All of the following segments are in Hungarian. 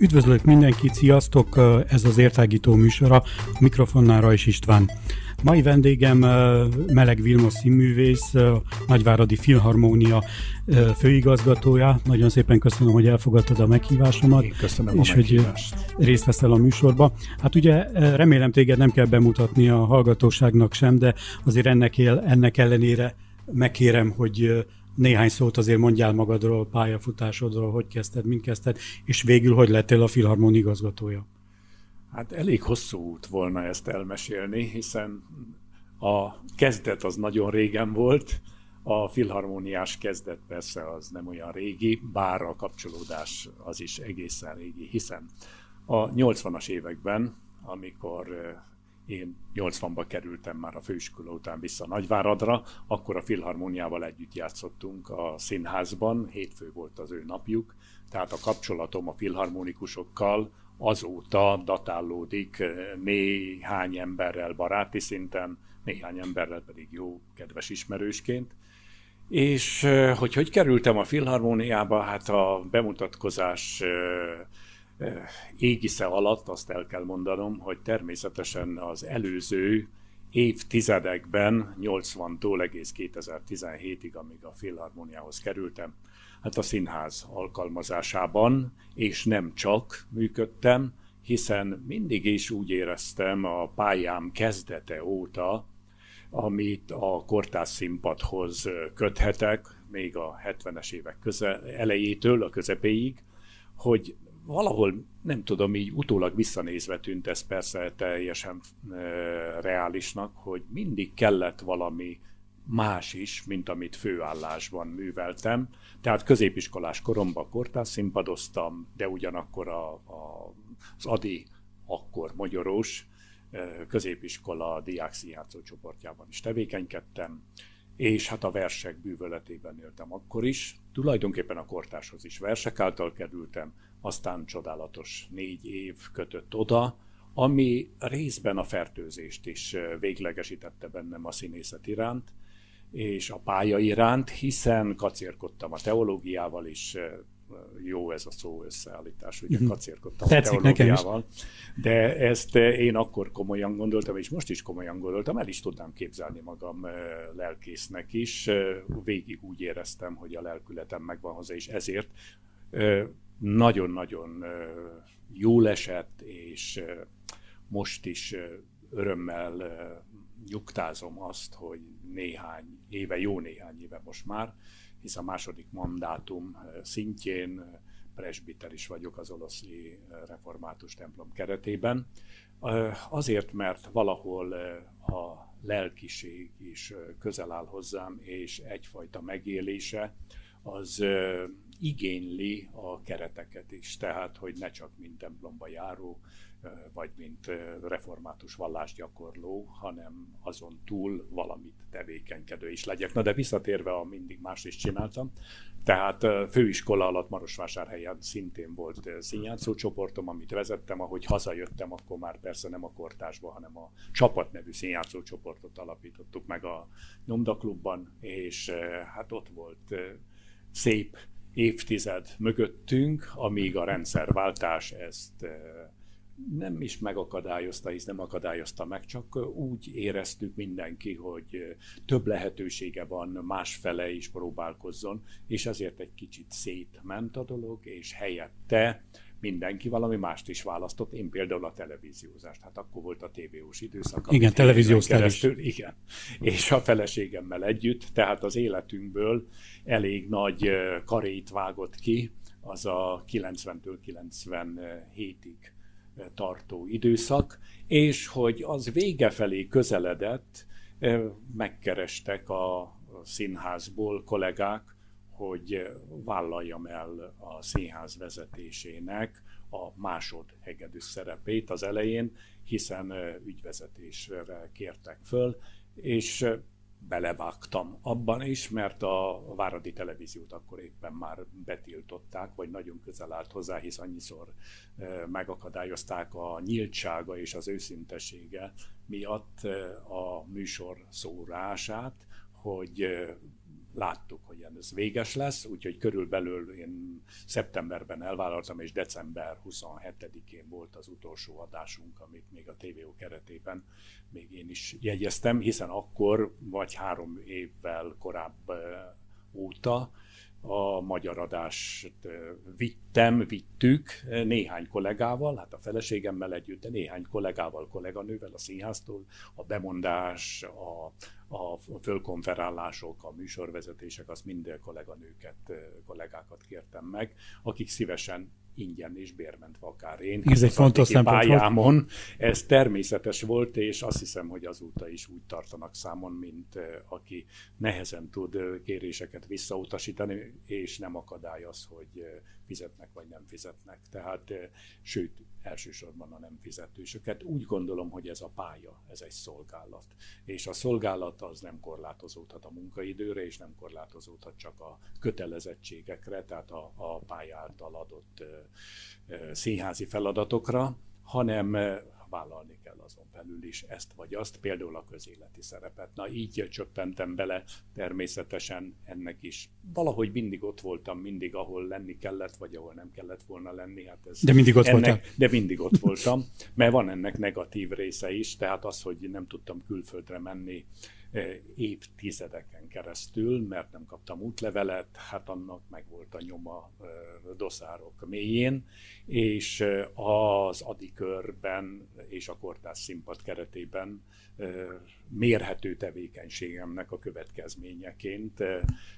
Üdvözlök mindenkit, sziasztok! Ez az Értágító műsora, a mikrofonnál Rais István. Mai vendégem Meleg Vilmos színművész, Nagyváradi Filharmónia főigazgatója. Nagyon szépen köszönöm, hogy elfogadtad a meghívásomat. Én köszönöm és a meghívást. Hogy részt veszel a műsorba. Hát ugye remélem téged nem kell bemutatni a hallgatóságnak sem, de azért ennek ellenére megkérem, hogy néhány szót azért mondjál magadról, pályafutásodról, hogy kezdted, mint kezdted, és végül hogy lettél a Filharmónia igazgatója. Hát elég hosszú út volna ezt elmesélni, hiszen a kezdet az nagyon régen volt, a filharmóniás kezdet persze az nem olyan régi, bár a kapcsolódás az is egészen régi, hiszen a 80-as években, amikor én 80-ba kerültem már a főiskola után vissza Nagyváradra, akkor a Filharmóniával együtt játszottunk a színházban, hétfő volt az ő napjuk, tehát a kapcsolatom a filharmonikusokkal azóta datálódik néhány emberrel baráti szinten, néhány emberrel pedig jó, kedves ismerősként. És hogy kerültem a Filharmóniába, hát a bemutatkozás égisze alatt azt el kell mondanom, hogy természetesen az előző évtizedekben, 80-tól egész 2017-ig, amíg a Filharmóniához kerültem, hát a színház alkalmazásában, és nem csak működtem, hiszen mindig is úgy éreztem a pályám kezdete óta, amit a Kortárs színpadhoz köthetek, még a 70-es évek elejétől a közepéig, hogy valahol, nem tudom, így utólag visszanézve tűnt ez persze teljesen reálisnak, hogy mindig kellett valami más is, mint amit főállásban műveltem. Tehát középiskolás koromban Kortárs színpadoztam, de ugyanakkor az Ady, akkor Magyarós középiskola diákszínjátszó csoportjában is tevékenykedtem, és hát a versek bűvöletében éltem akkor is. Tulajdonképpen a Kortárshoz is versek által kerültem, aztán csodálatos 4 év kötött oda, ami részben a fertőzést is véglegesítette bennem a színészet iránt, és a pálya iránt, hiszen kacérkodtam a teológiával is, jó ez a szó összeállítás, ugye kacérkodtam a teológiával, de ezt én akkor komolyan gondoltam, és most is komolyan gondoltam, el is tudnám képzelni magam lelkésznek is, végig úgy éreztem, hogy a lelkületem megvan hozzá, és ezért nagyon-nagyon jól esett, és most is örömmel nyugtázom azt, hogy jó néhány éve most már, hisz a második mandátum szintjén presbiter is vagyok az olasz református templom keretében. Azért, mert valahol a lelkiség is közel áll hozzám, és egyfajta megélése az igényli a kereteket is, tehát hogy ne csak mint templomba járó, vagy mint református vallásgyakorló, hanem azon túl valamit tevékenykedő is legyek. Na de visszatérve, mindig más is csináltam, tehát főiskola alatt Marosvásárhelyen szintén volt színjátszó csoportom, amit vezettem, ahogy hazajöttem, akkor már persze nem a Kortársba, hanem a Csapat nevű színjátszó csoportot alapítottuk meg a Nyomdaklubban, és hát ott volt szép évtized mögöttünk, amíg a rendszerváltás ezt nem is megakadályozta, hisz nem akadályozta meg, csak úgy éreztük mindenki, hogy több lehetősége van, másfele is próbálkozzon, és ezért egy kicsit szétment a dolog, és helyette mindenki valami mást is választott, én például a televíziózást, hát akkor volt a TVO-s időszak. Igen, televízióztál is. Igen, és a feleségemmel együtt, tehát az életünkből elég nagy karét vágott ki, az a 90-től 97-ig tartó időszak, és hogy az vége felé közeledett, megkerestek a színházból kollégák, hogy vállaljam el a színház vezetésének a másodhegedűs szerepét az elején, hiszen ügyvezetésre kértek föl, és belevágtam abban is, mert a Váradi televíziót akkor éppen már betiltották, vagy nagyon közel állt hozzá, hisz annyiszor megakadályozták a nyíltsága és az őszintesége miatt a műsor szórását, hogy láttuk, hogy ez véges lesz, úgyhogy körülbelül én szeptemberben elvállaltam, és december 27-én volt az utolsó adásunk, amit még a TVO keretében még én is jegyeztem, hiszen akkor vagy 3 évvel korább óta a magyar adást vittük néhány kollégával, hát a feleségemmel együtt, de néhány kollégával, kolléganővel, a színháztól, a bemondás, a fölkonferálások, a műsorvezetések, az minden kollégákat kértem meg, akik szívesen ingyen és bérmentve akár én. Ez egy fontos szempont volt. Ez természetes volt, és azt hiszem, hogy azóta is úgy tartanak számon, mint aki nehezen tud kéréseket visszautasítani, és nem akadály az, hogy fizetnek vagy nem fizetnek. Tehát, sőt, elsősorban a nem fizetősöket. Úgy gondolom, hogy ez a pálya, ez egy szolgálat. És a szolgálat az nem korlátozódhat a munkaidőre, és nem korlátozódhat csak a kötelezettségekre, tehát a pálya által adott színházi feladatokra, hanem vállalni kell azon belül is ezt vagy azt, például a közéleti szerepet. Na, így csöppentem bele természetesen ennek is. Valahogy mindig ott voltam, mindig ahol lenni kellett, vagy ahol nem kellett volna lenni. Hát ez de mindig ott voltam. De mindig ott voltam, mert van ennek negatív része is, tehát az, hogy nem tudtam külföldre menni évtizedeken keresztül, mert nem kaptam útlevelet, hát annak megvolt a nyoma doszárok mélyén, és az Ady körben és a Kortárs színpad keretében mérhető tevékenységemnek a következményeként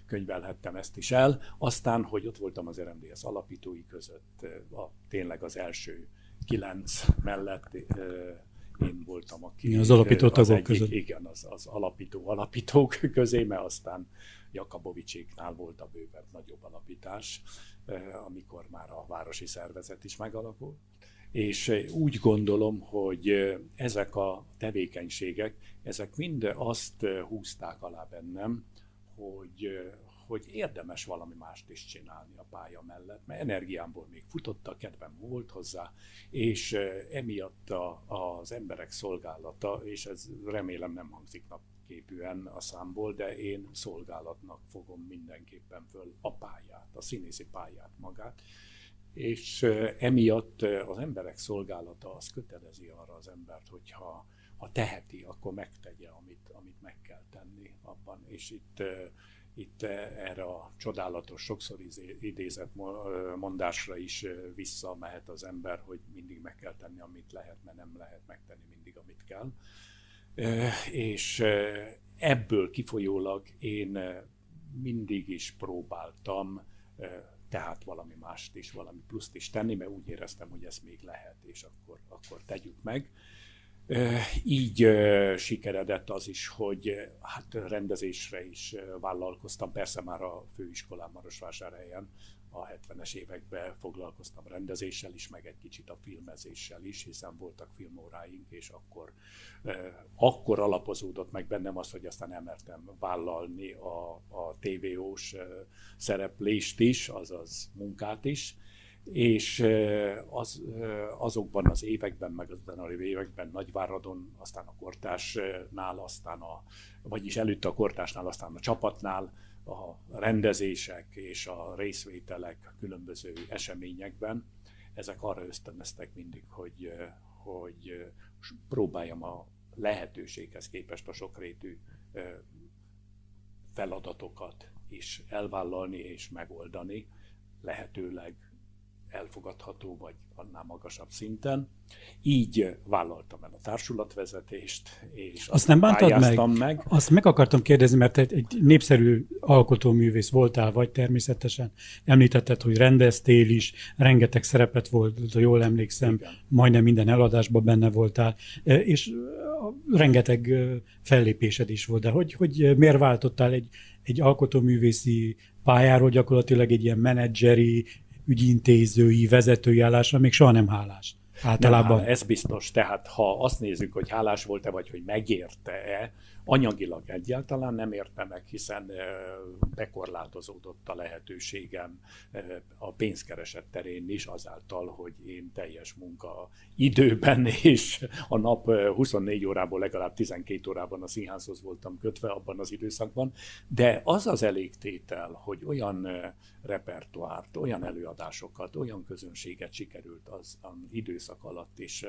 könyvelhettem ezt is el. Aztán, hogy ott voltam az RMDSZ alapítói között, tényleg az első 9 mellett én voltam, aki az alapító tagok között. Igen, az alapítók közé, mert aztán Jakabovicséknál volt a bővebb, nagyobb alapítás, amikor már a városi szervezet is megalakult. És úgy gondolom, hogy ezek a tevékenységek, ezek mind azt húzták alá bennem, hogy érdemes valami mást is csinálni a pálya mellett, mert energiámból még futotta, kedvem volt hozzá, és emiatt az emberek szolgálata, és ez remélem nem hangzik napképűen a számból, de én szolgálatnak fogom mindenképpen föl a pályát, a színészi pályát magát, és emiatt az emberek szolgálata az kötelezi arra az embert, hogyha teheti, akkor megtegye, amit meg kell tenni abban, és itt erre a csodálatos, sokszor idézett mondásra is visszamehet az ember, hogy mindig meg kell tenni, amit lehet, mert nem lehet megtenni mindig, amit kell. És ebből kifolyólag én mindig is próbáltam tehát valami mást is, valami pluszt is tenni, mert úgy éreztem, hogy ez még lehet, és akkor tegyük meg. Így sikeredett az is, hogy hát rendezésre is vállalkoztam, persze már a főiskolán Marosvásárhelyen a 70-es években foglalkoztam rendezéssel is, meg egy kicsit a filmezéssel is, hiszen voltak filmóráink, és akkor alapozódott meg bennem az, hogy aztán elmertem vállalni a TVO-s szereplést is, azaz munkát is, és azokban az években, meg aztán a években Nagyváradon, aztán a Kortársnál, vagyis előtte a Kortársnál, aztán a Csapatnál a rendezések és a részvételek különböző eseményekben, ezek arra ösztönöztek mindig, hogy próbáljam a lehetőséghez képest a sokrétű feladatokat is elvállalni és megoldani, lehetőleg elfogadható vagy annál magasabb szinten. Így vállaltam el a társulatvezetést, és azt nem bántad meg? Azt meg akartam kérdezni, mert egy népszerű alkotóművész voltál, vagy természetesen. Említetted, hogy rendeztél is, rengeteg szerepet volt, ha jól emlékszem, igen. Majdnem minden eladásban benne voltál, és rengeteg fellépésed is volt. De hogy miért váltottál egy alkotóművészi pályáról gyakorlatilag egy ilyen menedzseri, ügyintézői, vezetői állásra még soha nem hálás. Általában. Nem, ez biztos. Tehát ha azt nézzük, hogy hálás volt-e, vagy hogy megérte-e, Anyagilag egyáltalán nem értenek, hiszen bekorlátozódott a lehetőségem a pénzkereset terén is azáltal, hogy én teljes munka időben és a nap 24 órából legalább 12 órában a színházhoz voltam kötve abban az időszakban, de az az elégtétel, hogy olyan repertoárt, olyan előadásokat, olyan közönséget sikerült az időszak alatt is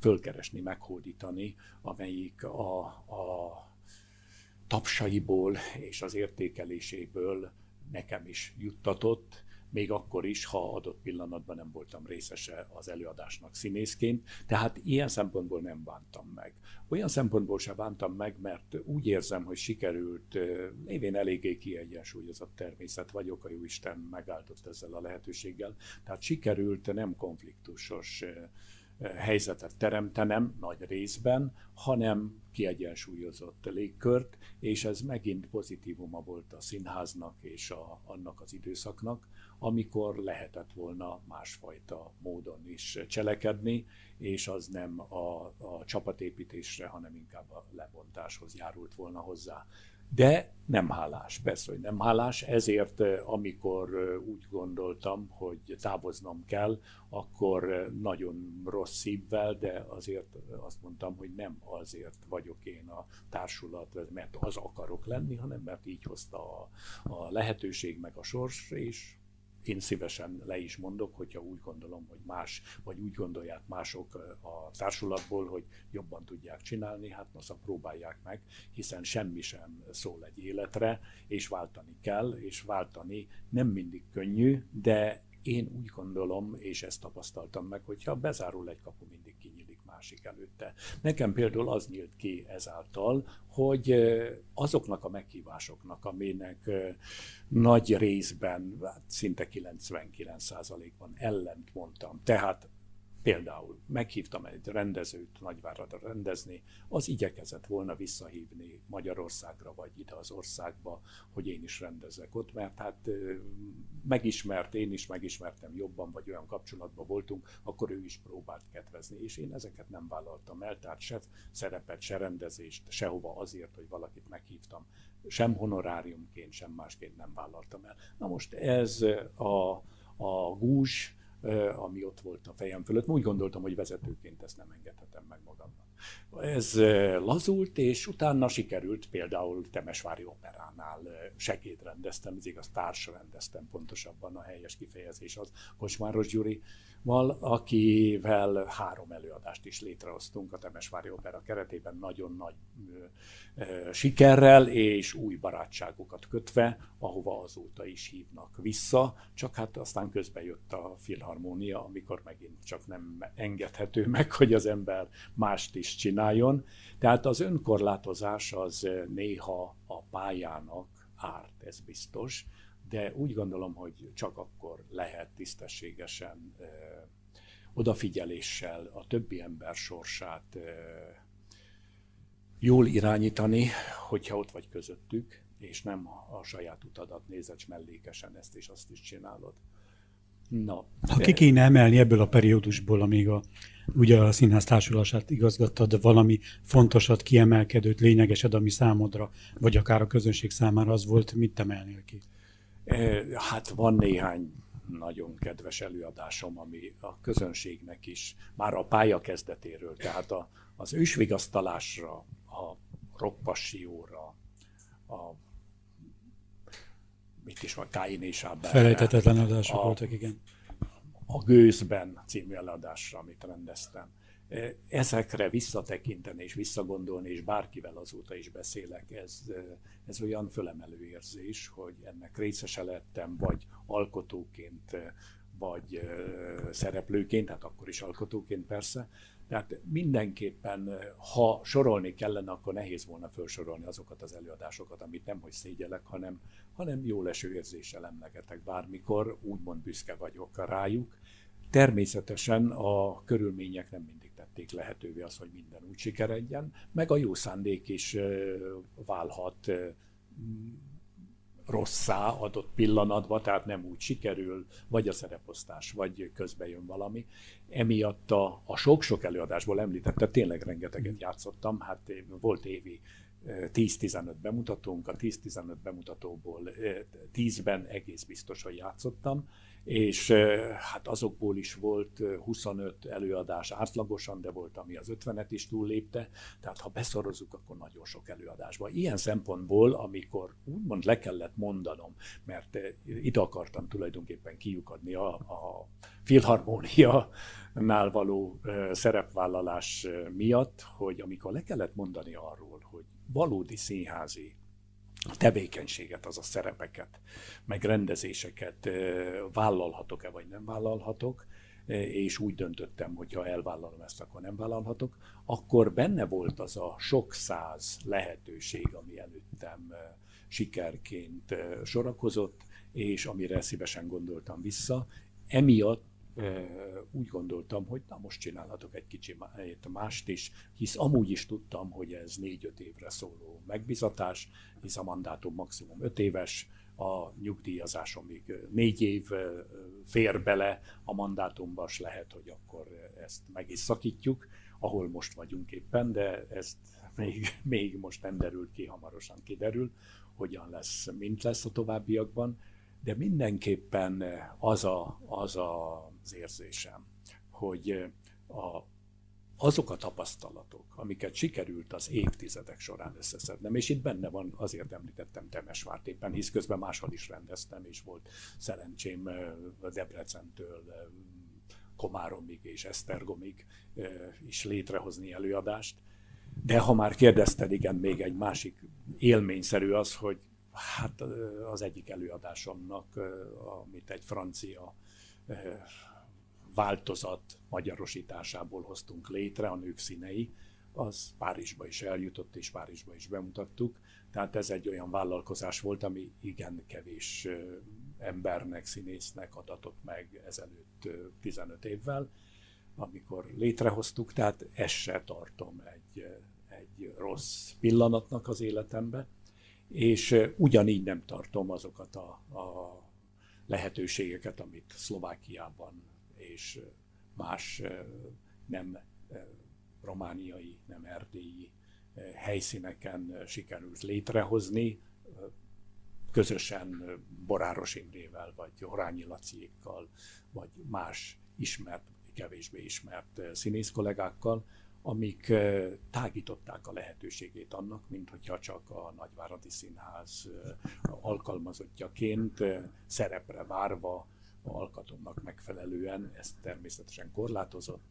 fölkeresni, meghódítani, amelyik a tapsaiból és az értékeléséből nekem is juttatott, még akkor is, ha adott pillanatban nem voltam részese az előadásnak színészként, tehát ilyen szempontból nem bántam meg. Olyan szempontból sem bántam meg, mert úgy érzem, hogy sikerült, lévén eléggé kiegyensúlyozott természet vagyok, a Jóisten megáldott ezzel a lehetőséggel, tehát sikerült nem konfliktusos helyzetet teremtenem nagy részben, hanem kiegyensúlyozott légkört, és ez megint pozitívuma volt a színháznak és annak az időszaknak, amikor lehetett volna másfajta módon is cselekedni, és az nem a csapatépítésre, hanem inkább a lebontáshoz járult volna hozzá. De nem hálás, persze, hogy nem hálás, ezért amikor úgy gondoltam, hogy távoznom kell, akkor nagyon rossz szívvel, de azért azt mondtam, hogy nem azért vagyok én a társulat, mert az akarok lenni, hanem mert így hozta a lehetőség meg a sors, és én szívesen le is mondok, hogyha úgy gondolom, hogy más, vagy úgy gondolják mások a társulatból, hogy jobban tudják csinálni, hát azt próbálják meg, hiszen semmi sem szól egy életre, és váltani kell, és váltani nem mindig könnyű, de én úgy gondolom, és ezt tapasztaltam meg, hogyha bezárul egy kapu, mindig kinyílik másik előtte. Nekem például az nyílt ki ezáltal, hogy azoknak a meghívásoknak, aminek nagy részben, szinte 99%-ban ellent mondtam, tehát például meghívtam egy rendezőt Nagyváratra rendezni, az igyekezett volna visszahívni Magyarországra, vagy ide az országba, hogy én is rendezek ott, mert hát megismert, én is megismertem jobban, vagy olyan kapcsolatban voltunk, akkor ő is próbált kedvezni, és én ezeket nem vállaltam el, tehát se szerepet, se rendezést, sehova azért, hogy valakit meghívtam, sem honoráriumként, sem másként nem vállaltam el. Na most ez a gúzs, ami ott volt a fejem fölött. Úgy gondoltam, hogy vezetőként ezt nem engedhetem meg magamnak. Ez lazult, és utána sikerült például Temesvári Operánál segédrendeztem, ez igaz, társrendeztem, pontosabban a helyes kifejezés az Osváros Gyurival, akivel 3 előadást is létrehoztunk a Temesvári Opera keretében nagyon nagy sikerrel, és új barátságokat kötve, ahova azóta is hívnak vissza, csak hát aztán közben jött a filharmónia, amikor megint csak nem engedhető meg, hogy az ember mást is csináljon. Tehát az önkorlátozás az néha a pályának árt, ez biztos, de úgy gondolom, hogy csak akkor lehet tisztességesen, odafigyeléssel a többi ember sorsát jól irányítani, hogyha ott vagy közöttük, és nem a saját utadat nézed, s mellékesen ezt és azt is csinálod. No. Ha ki kéne emelni ebből a periódusból, amíg ugye a színház társulását igazgattad, valami fontosat, kiemelkedőt, lényegeset, ami számodra, vagy akár a közönség számára az volt, mit emelnél ki? Hát van néhány nagyon kedves előadásom, ami a közönségnek is, már a pálya kezdetéről, tehát az ősvigasztalásra, a rockpassió-ra, mit is van, Káin és Ábel. Felejthetetlen adások voltak, igen. A Gőzben című előadásra, amit rendeztem. Ezekre visszatekinteni és visszagondolni, és bárkivel azóta is beszélek, ez olyan fölemelő érzés, hogy ennek részese lettem, vagy alkotóként, vagy szereplőként, hát akkor is alkotóként persze. Tehát mindenképpen, ha sorolni kellene, akkor nehéz volna felsorolni azokat az előadásokat, amit nemhogy szégyellek, hanem jóleső érzéssel emlegetek bármikor, úgymond büszke vagyok rájuk. Természetesen a körülmények nem mindig tették lehetővé azt, hogy minden úgy sikeredjen, meg a jó szándék is válhat rosszá adott pillanatban, tehát nem úgy sikerül, vagy a szereposztás, vagy közben jön valami. Emiatt a sok-sok előadásból említette, tényleg rengeteget játszottam, hát volt évi 10-15 bemutatónk, a 10-15 bemutatóból 10-ben egész biztosan játszottam, és hát azokból is volt 25 előadás átlagosan, de volt, ami az 50-et is túllépte, tehát ha beszorozzuk, akkor nagyon sok előadás van. Ilyen szempontból, amikor úgymond le kellett mondanom, mert ide akartam tulajdonképpen kiukadni a filharmóniánál való szerepvállalás miatt, hogy amikor le kellett mondani arról, hogy valódi színházi tevékenységet, azaz szerepeket, meg rendezéseket vállalhatok-e, vagy nem vállalhatok, és úgy döntöttem, hogy ha elvállalom ezt, akkor nem vállalhatok, akkor benne volt az a sok száz lehetőség, ami előttem sikerként sorakozott, és amire szívesen gondoltam vissza. Emiatt úgy gondoltam, hogy na most csinálhatok egy kicsit mást is, hisz amúgy is tudtam, hogy ez 4-5 évre szóló megbizatás, hisz a mandátum maximum 5 éves, a nyugdíjazásomig 4 év fér bele a mandátumba, s lehet, hogy akkor ezt meg is szakítjuk, ahol most vagyunk éppen, de ezt még most nem derült ki, hamarosan kiderül, hogyan lesz, mint lesz a továbbiakban. De mindenképpen az érzésem, hogy azok a tapasztalatok, amiket sikerült az évtizedek során összeszednem, és itt benne van, azért említettem Temesvárt éppen, hisz közben máshol is rendeztem, és volt szerencsém Debrecentől Komáromig és Esztergomig is létrehozni előadást. De ha már kérdezted, igen, még egy másik élményszerű az, hogy hát az egyik előadásomnak, amit egy francia változat magyarosításából hoztunk létre, a Nők színei, az Párizsba is eljutott, és Párizsba is bemutattuk. Tehát ez egy olyan vállalkozás volt, ami igen kevés embernek, színésznek adatott meg ezelőtt 15 évvel, amikor létrehoztuk, tehát ezt se tartom egy rossz pillanatnak az életembe. És ugyanígy nem tartom azokat a lehetőségeket, amit Szlovákiában és más nem romániai, nem erdélyi helyszíneken sikerült létrehozni, közösen Boráros Imrével, vagy Horányi Laciékkal, vagy más ismert, kevésbé ismert színész kollégákkal, amik tágították a lehetőségét annak, mint hogyha csak a Nagyváradi Színház alkalmazottjaként szerepre várva, alkatomnak megfelelően, ez természetesen korlátozott,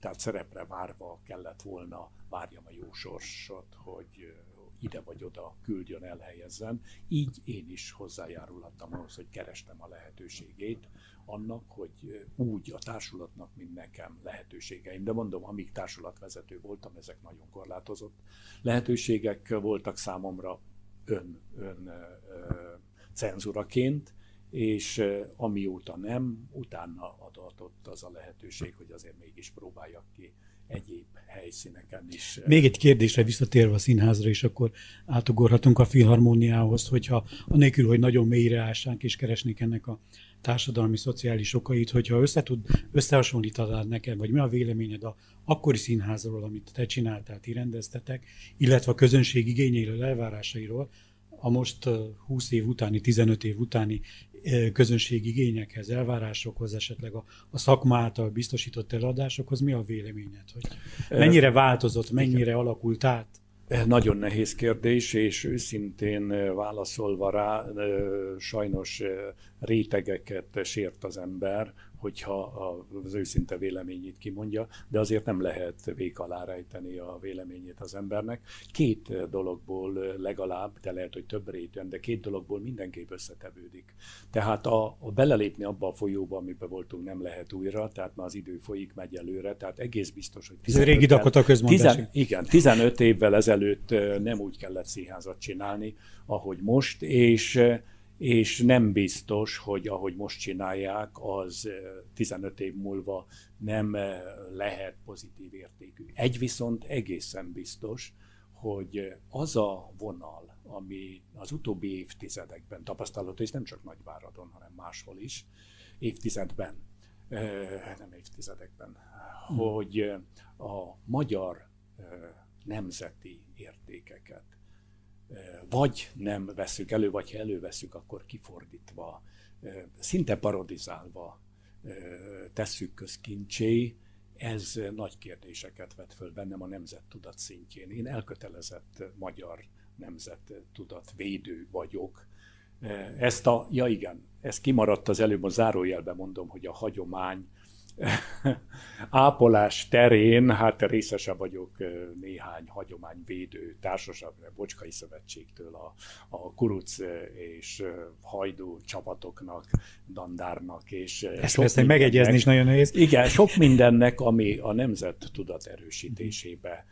tehát szerepre várva kellett volna várjam a jó sorsot, hogy ide vagy oda küldjön, elhelyezzen. Így én is hozzájárulhattam ahhoz, hogy kerestem a lehetőségét annak, hogy úgy a társulatnak, mint nekem lehetőségeim. De mondom, amíg társulatvezető voltam, ezek nagyon korlátozott lehetőségek voltak számomra cenzuraként, és amióta nem, utána adatott az a lehetőség, hogy azért mégis próbáljak ki egyéb helyszíneken is. Még egy kérdésre visszatérve a színházra, és akkor átugorhatunk a filharmóniához, hogyha anélkül, hogy nagyon mélyre ássánk és keresnék ennek a társadalmi-szociális okait, hogyha összehasonlítanád nekem, vagy mi a véleményed a akkori színházról, amit te csináltál, ti rendeztetek, illetve a közönség igényeiről, elvárásairól, a most 20 év utáni, 15 év utáni közönség igényekhez, elvárásokhoz, esetleg a szakma által biztosított eladásokhoz, mi a véleményed? Hogy mennyire változott, mennyire alakult át? Nagyon nehéz kérdés, és őszintén válaszolva rá, sajnos rétegeket sért az ember, hogyha az őszinte véleményét kimondja, de azért nem lehet vék alá rejteni a véleményét az embernek. Két dologból legalább, de lehet, hogy több rétűen, de két dologból mindenképp összetevődik. Tehát a belelépni abba a folyóba, amiben voltunk, nem lehet újra, tehát már az idő folyik, megy előre, tehát egész biztos, hogy... Ez régi Dakota közmondás. Igen, 15 évvel ezelőtt nem úgy kellett színházat csinálni, ahogy most, és nem biztos, hogy ahogy most csinálják, az 15 év múlva nem lehet pozitív értékű. Egy viszont egészen biztos, hogy az a vonal, ami az utóbbi évtizedekben tapasztalható, és nem csak Nagyváradon, hanem máshol is, hogy a magyar nemzeti értékeket vagy nem veszük elő, vagy ha előveszük, akkor kifordítva, szinte parodizálva tesszük közkincsé, ez nagy kérdéseket vet föl bennem a nemzettudat szintjén. Én elkötelezett magyar nemzettudat védő vagyok. Ezt a, ja igen, ez kimaradt az előbb, a zárójelben mondom, hogy a hagyomány ápolás terén, hát részese vagyok néhány hagyományvédő társaságra, a Bocskai Szövetségtől, a Kurucz és Hajdú csapatoknak, Dandárnak, és ezt megegyezni is nagyon nehéz. Igen, sok mindennek, ami a nemzet tudat erősítésébe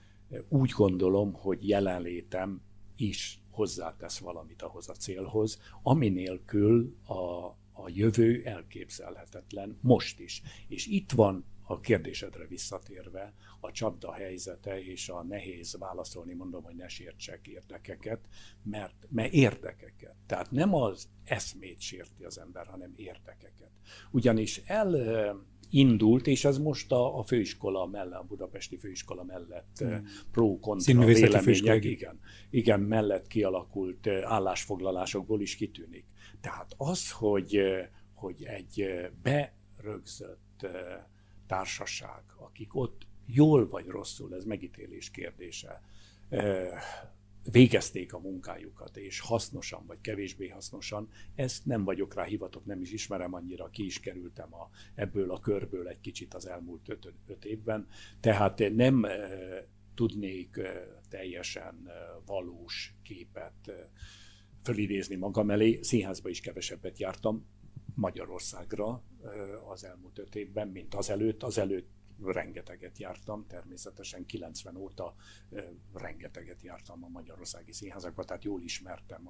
úgy gondolom, hogy jelenlétem is hozzátesz valamit ahhoz a célhoz, ami nélkül a jövő elképzelhetetlen most is. És itt van, a kérdésedre visszatérve, a csapda helyzete és a nehéz válaszolni, mondom, hogy ne sértsek érdekeket, mert érdekeket. Tehát nem az eszmét sérti az ember, hanem érdekeket. Ugyanis elindult, és ez most a főiskola mellett, a budapesti főiskola mellett pro-kontra vélemények, igen, mellett kialakult állásfoglalásokból is kitűnik. Tehát az, hogy egy berögzött társaság, akik ott jól vagy rosszul, ez megítélés kérdése, végezték a munkájukat, és hasznosan vagy kevésbé hasznosan, ezt nem vagyok rá hivatott, nem is ismerem annyira, ki is kerültem ebből a körből egy kicsit az elmúlt 5 évben, tehát nem tudnék teljesen valós képet fölidézni magam elé. Színházba is kevesebbet jártam Magyarországra az elmúlt 5 évben, mint azelőtt. Azelőtt rengeteget jártam, természetesen 90 óta rengeteget jártam a magyarországi színházakba, tehát jól ismertem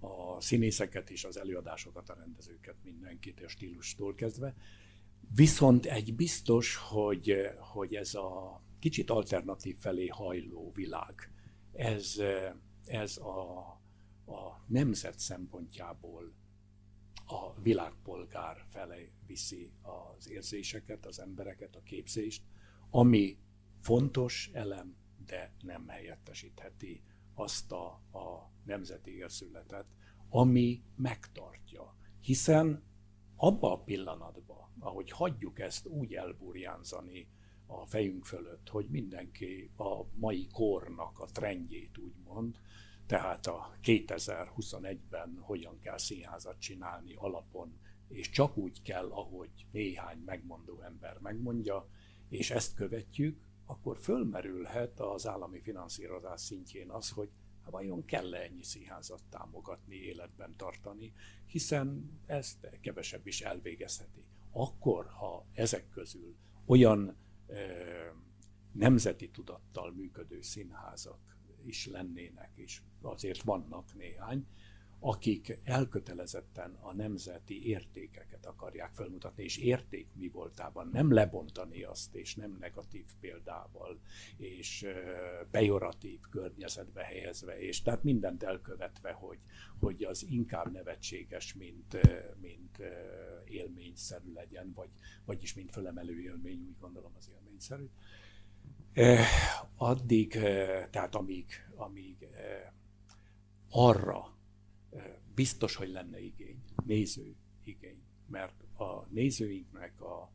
a színészeket és az előadásokat, a rendezőket, mindenkit, a stílustól kezdve. Viszont egy biztos, hogy ez a kicsit alternatív felé hajló világ, ez a nemzet szempontjából a világpolgár felé viszi az érzéseket, az embereket, a képzést, ami fontos elem, de nem helyettesítheti azt a nemzeti érzületet, ami megtartja. Hiszen abban a pillanatban, ahogy hagyjuk ezt úgy elburjánzani a fejünk fölött, hogy mindenki a mai kornak a trendjét úgymond, tehát a 2021-ben hogyan kell színházat csinálni alapon, és csak úgy kell, ahogy néhány megmondó ember megmondja, és ezt követjük, akkor fölmerülhet az állami finanszírozás szintjén az, hogy vajon kell-e ennyi színházat támogatni, életben tartani, hiszen ezt kevesebb is elvégezheti. Akkor, ha ezek közül olyan nemzeti tudattal működő színházak is lennének, és azért vannak néhány, akik elkötelezetten a nemzeti értékeket akarják felmutatni, és érték mi voltában, nem lebontani azt, és nem negatív példával, és pejoratív környezetbe helyezve, és tehát mindent elkövetve, hogy az inkább nevetséges, mint élményszerű legyen, vagyis mint fölemelő élmény, úgy gondolom az élményszerű. Addig, tehát amíg arra biztos, hogy lenne igény, néző igény, mert a nézőinknek a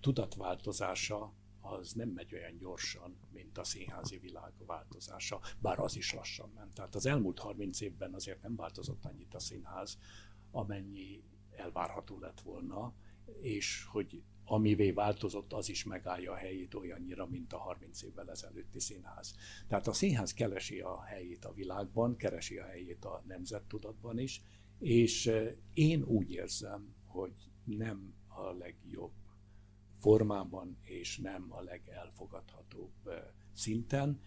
tudatváltozása az nem megy olyan gyorsan, mint a színházi világ változása, bár az is lassan ment. Tehát az elmúlt 30 évben azért nem változott annyit a színház, amennyi elvárható lett volna, és hogy amivé változott, az is megállja a helyét olyannyira, mint a 30 évvel ezelőtti színház. Tehát a színház keresi a helyét a világban, keresi a helyét a nemzettudatban is, és én úgy érzem, hogy nem a legjobb formában, és nem a legelfogadhatóbb szinten,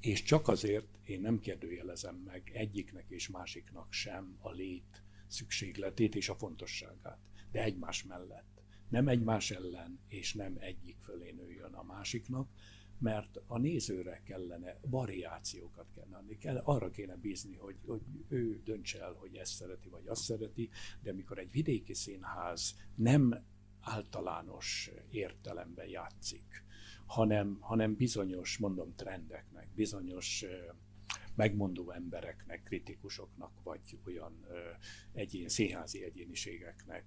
és csak azért én nem kérdőjelezem meg egyiknek és másiknak sem a lét szükségletét és a fontosságát, de egymás mellett. Nem egymás ellen, és nem egyik fölé nőjön a másiknak, mert a nézőre kellene, variációkat kellene adni, arra kéne bízni, hogy ő döntse el, hogy ezt szereti, vagy azt szereti, de mikor egy vidéki színház nem általános értelemben játszik, hanem bizonyos, mondom, trendeknek, bizonyos megmondó embereknek, kritikusoknak, vagy olyan színházi egyéniségeknek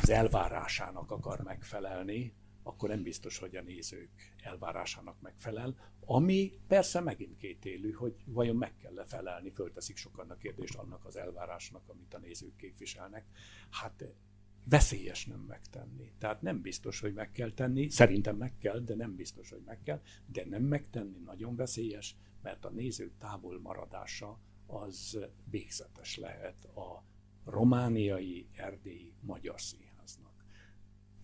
az elvárásának akar megfelelni, akkor nem biztos, hogy a nézők elvárásának megfelel, ami persze megint kétélű, hogy vajon meg kell-e felelni, fölteszik sokan a kérdést annak az elvárásnak, amit a nézők képviselnek. Hát veszélyes nem megtenni. Tehát nem biztos, hogy meg kell tenni, szerintem meg kell, de nem biztos, hogy meg kell, de nem megtenni nagyon veszélyes, mert a nézők távol maradása az végzetes lehet a romániai, erdélyi magyar színháznak.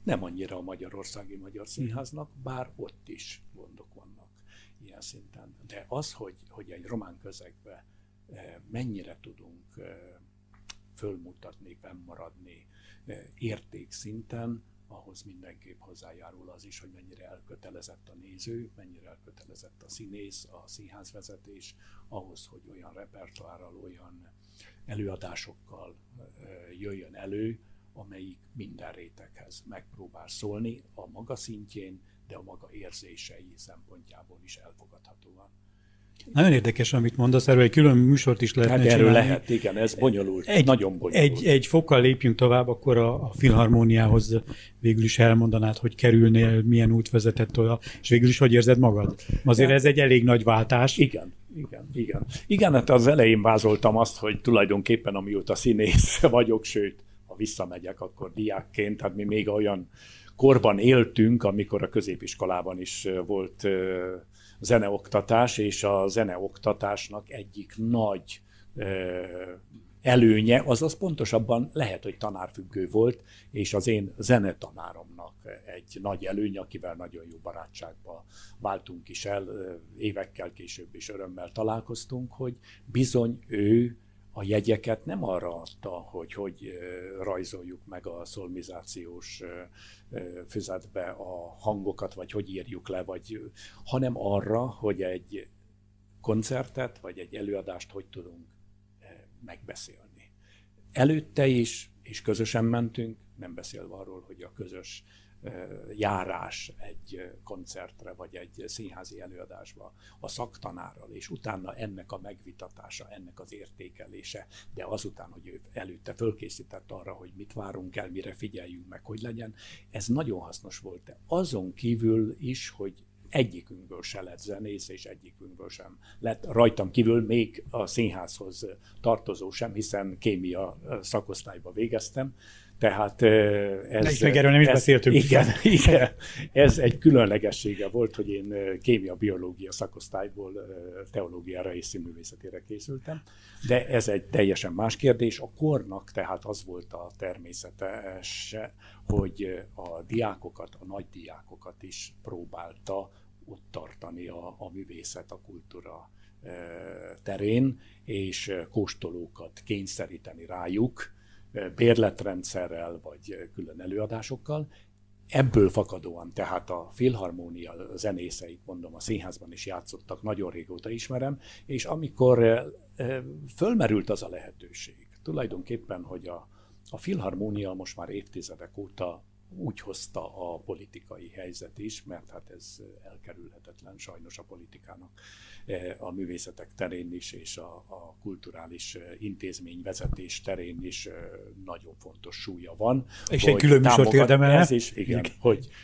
Nem annyira a magyarországi magyar színháznak, bár ott is gondok vannak ilyen szinten. De az, hogy egy román közegbe mennyire tudunk fölmutatni, bennmaradni értékszinten, ahhoz mindenképp hozzájárul az is, hogy mennyire elkötelezett a néző, mennyire elkötelezett a színész, a színházvezetés, ahhoz, hogy olyan repertoárral, olyan előadásokkal jöjjön elő, amelyik minden réteghez megpróbál szólni a maga szintjén, de a maga érzései szempontjából is elfogadhatóan. Nagyon érdekes, amit mondasz, erről egy külön műsort is lehetne csinálni. Erről lehet, igen, ez bonyolult, nagyon bonyolult. Egy fokkal lépjünk tovább, akkor a filharmóniához végül is elmondanád, hogy kerülnél, milyen út vezetett oda, és végül is hogy érzed magad. Azért igen. Ez egy elég nagy váltás. Igen. Igen, hát az elején vázoltam azt, hogy tulajdonképpen amióta színész vagyok, sőt, ha visszamegyek, akkor diákként, hát mi még olyan korban éltünk, amikor a középiskolában is volt zeneoktatás, és a zeneoktatásnak egyik nagy előnye, azaz pontosabban lehet, hogy tanárfüggő volt, és az én zenetanáromnak egy nagy előnye, akivel nagyon jó barátságba váltunk is el, évekkel később is örömmel találkoztunk, hogy bizony ő a jegyeket nem arra adta, hogy rajzoljuk meg a szolmizációs füzetbe a hangokat, vagy hogy írjuk le, hanem arra, hogy egy koncertet, vagy egy előadást hogy tudunk megbeszélni. Előtte is, és közösen mentünk, nem beszélve arról, hogy a közös járás egy koncertre, vagy egy színházi előadásba a szaktanárral, és utána ennek a megvitatása, ennek az értékelése, de azután, hogy ő előtte fölkészített arra, hogy mit várunk el, mire figyeljünk meg, hogy legyen, ez nagyon hasznos volt, de azon kívül is, hogy egyikünkből se lett zenész, és egyikünkből sem lett rajtam kívül még a színházhoz tartozó sem, hiszen kémia szakosztályba végeztem, tehát ez egy különlegessége volt, hogy én kémia-biológia szakosztályból teológiára és színművészetére készültem, de ez egy teljesen más kérdés. A kornak tehát az volt a természetes, hogy a diákokat, a nagydiákokat is próbálta ott tartani a művészet, a kultúra terén, és kóstolókat kényszeríteni rájuk, bérletrendszerrel, vagy külön előadásokkal. Ebből fakadóan tehát a filharmónia zenészeit, mondom, a színházban is játszottak, nagyon régóta ismerem, és amikor fölmerült az a lehetőség, tulajdonképpen, hogy a filharmónia most már évtizedek óta úgy hozta a politikai helyzet is, mert hát ez elkerülhetetlen sajnos a politikának a művészetek terén is, és a kulturális intézményvezetés terén is nagyon fontos súlya van. És egy külön műsort érdemel.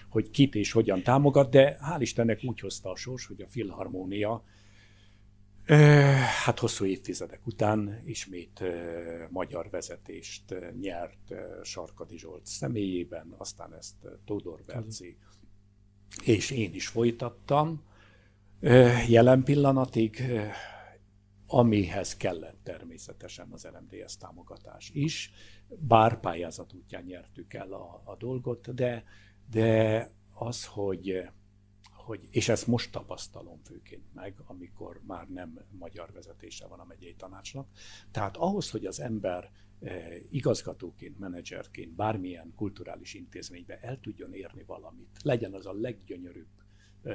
Hogy kit és hogyan támogat, de hál' Istennek úgy hozta a sors, hogy a filharmónia hát hosszú évtizedek után ismét magyar vezetést nyert Sarkadi Zsolt személyében, aztán ezt Tódor Berci és én is folytattam jelen pillanatig, amihez kellett természetesen az RMDSZ támogatás is, bár pályázat útján nyertük el a dolgot, de az, és ezt most tapasztalom főként meg, amikor már nem magyar vezetése van a megyei tanácsnak. Tehát ahhoz, hogy az ember igazgatóként, menedzserként bármilyen kulturális intézménybe el tudjon érni valamit, legyen az a leggyönyörűbb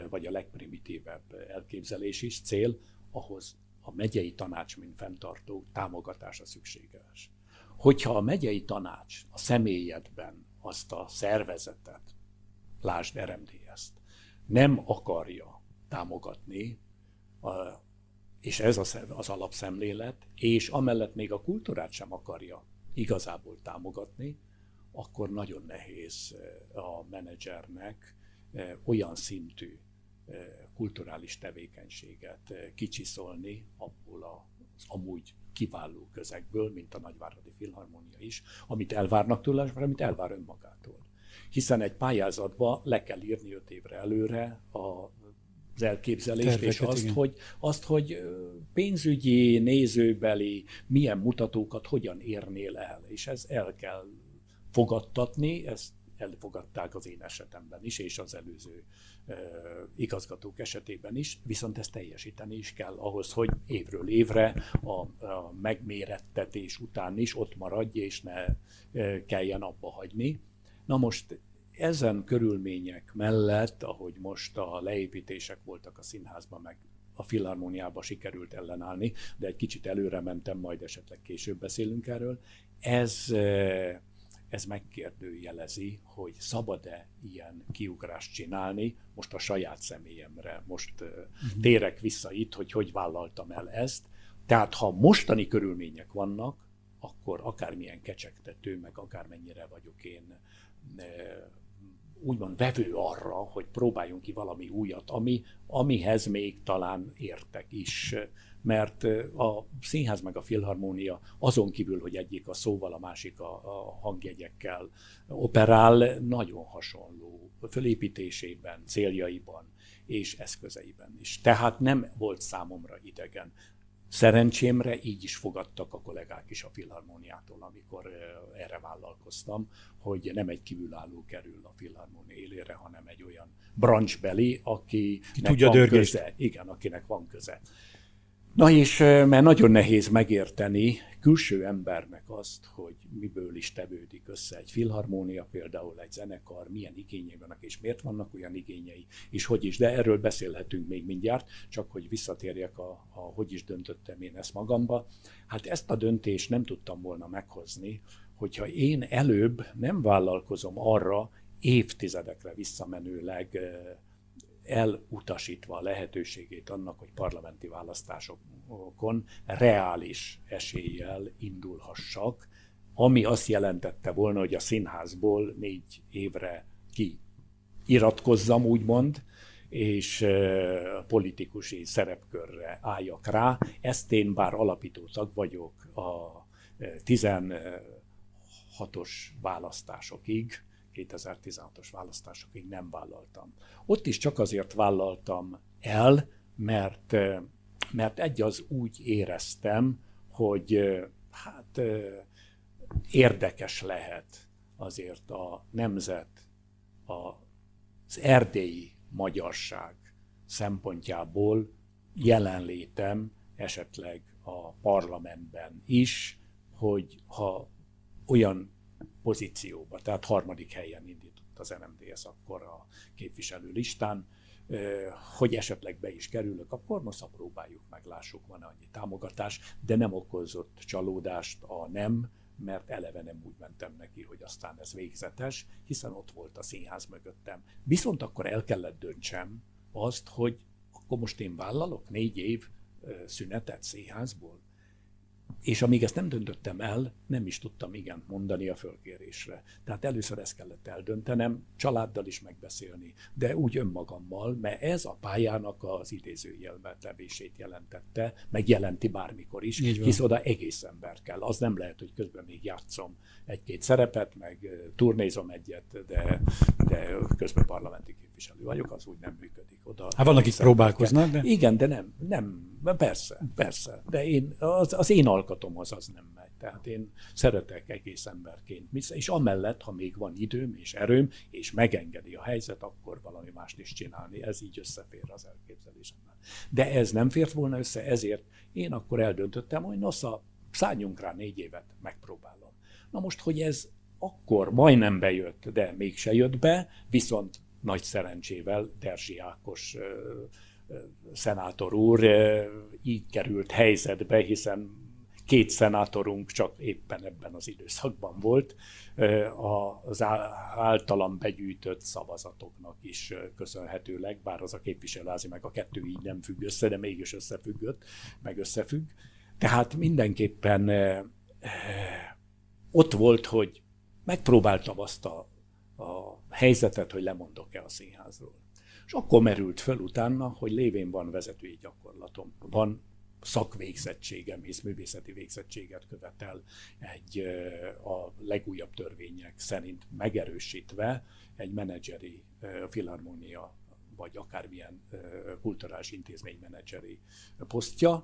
vagy a legprimitívebb elképzelés is, cél, ahhoz a megyei tanács, mint fenntartó támogatása szükséges. Hogyha a megyei tanács a személyedben azt a szervezetet, lásd RMDSZ-t, nem akarja támogatni, és ez az alapszemlélet, és amellett még a kultúrát sem akarja igazából támogatni, akkor nagyon nehéz a menedzsernek olyan szintű kulturális tevékenységet kicsiszolni abból az amúgy kiváló közegből, mint a Nagyváradi Filharmónia is, amit elvárnak tőle, és amit elvár önmagától. Hiszen egy pályázatba le kell írni 5 évre előre az elképzelést, terveket, és azt, hogy pénzügyi, nézőbeli, milyen mutatókat hogyan érnél el, és ez el kell fogadtatni, ezt elfogadták az én esetemben is, és az előző igazgatók esetében is, viszont ezt teljesíteni is kell ahhoz, hogy évről évre a megmérettetés után is ott maradj, és ne kelljen abba hagyni. Na most ezen körülmények mellett, ahogy most a leépítések voltak a színházban, meg a filharmóniában sikerült ellenállni, de egy kicsit előre mentem, majd esetleg később beszélünk erről, ez megkérdőjelezi, hogy szabad-e ilyen kiugrást csinálni most a saját személyemre. Most térek vissza itt, hogy vállaltam el ezt. Tehát ha mostani körülmények vannak, akkor akármilyen kecsegtető, meg akármennyire vagyok én úgymond vevő arra, hogy próbáljunk ki valami újat, amihez még talán értek is. Mert a színház meg a filharmónia azon kívül, hogy egyik a szóval, a másik a hangjegyekkel operál, nagyon hasonló fölépítésében, céljaiban és eszközeiben is. Tehát nem volt számomra idegen. Szerencsémre így is fogadtak a kollégák is a filharmóniától, amikor erre vállalkoztam, hogy nem egy kívülálló kerül a filharmónia élére, hanem egy olyan branchbeli, akinek van köze. Na és mert nagyon nehéz megérteni külső embernek azt, hogy miből is tevődik össze egy filharmónia, például egy zenekar, milyen igényei vannak, és miért vannak olyan igényei, és hogy is, de erről beszélhetünk még mindjárt, csak hogy visszatérjek a hogy is döntöttem én ezt magamba. Hát ezt a döntést nem tudtam volna meghozni, hogyha én előbb nem vállalkozom arra évtizedekre visszamenőleg, elutasítva a lehetőségét annak, hogy parlamenti választásokon reális eséllyel indulhassak, ami azt jelentette volna, hogy a színházból 4 évre kiiratkozzam, úgymond, és politikusi szerepkörre álljak rá. Ezt én bár alapító tag vagyok a 16-os választásokig, 2016-os választásokig nem vállaltam. Ott is csak azért vállaltam el, mert úgy éreztem, hogy hát érdekes lehet azért a nemzet, az erdélyi magyarság szempontjából jelenlétem esetleg a parlamentben is, hogy ha olyan pozícióba, tehát 3. helyen indított az RMDSZ akkor a képviselő listán, hogy esetleg be is kerülök, akkor most próbáljuk meg, lássuk, van annyi támogatás, de nem okozott csalódást a nem, mert eleve nem úgy mentem neki, hogy aztán ez végzetes, hiszen ott volt a színház mögöttem. Viszont akkor el kellett döntsem azt, hogy akkor most én vállalok 4 év szünetet színházból, és amíg ezt nem döntöttem el, nem is tudtam igent mondani a fölkérésre. Tehát először ezt kellett eldöntenem, családdal is megbeszélni, de úgy önmagammal, mert ez a pályának az idézőjelben tevését jelentette, meg jelenti bármikor is, hisz oda egész ember kell. Az nem lehet, hogy közben még játszom 1-2 szerepet, meg turnézom egyet, de közben parlamenti képviselő vagyok, az úgy nem működik oda. Hát vannak, akik próbálkoznak, de... Igen, de nem, persze, de én, az én alkatomhoz az nem megy. Tehát én szeretek egész emberként, és amellett, ha még van időm és erőm, és megengedi a helyzet, akkor valami mást is csinálni. Ez így összefér az elképzelésemmel. De ez nem fért volna össze, ezért én akkor eldöntöttem, hogy nosza, szálljunk rá 4 évet, megpróbálom. Na most, hogy ez akkor majdnem bejött, de mégse jött be, viszont nagy szerencsével Derzi Ákos szenátor úr így került helyzetbe, hiszen Két szenátorunk csak éppen ebben az időszakban volt, az általam begyűjtött szavazatoknak is köszönhetőleg, bár az a képviselőházi meg a kettő így nem függ össze, de mégis összefüggött, meg összefügg. Tehát mindenképpen ott volt, hogy megpróbáltam azt a helyzetet, hogy lemondok-e a színházról. És akkor merült fel utána, hogy lévén van vezetői gyakorlatom, van szakvégzettségem, hisz művészeti végzettséget követel a legújabb törvények szerint megerősítve egy menedzseri filharmónia, vagy akármilyen kulturális intézmény menedzseri posztja,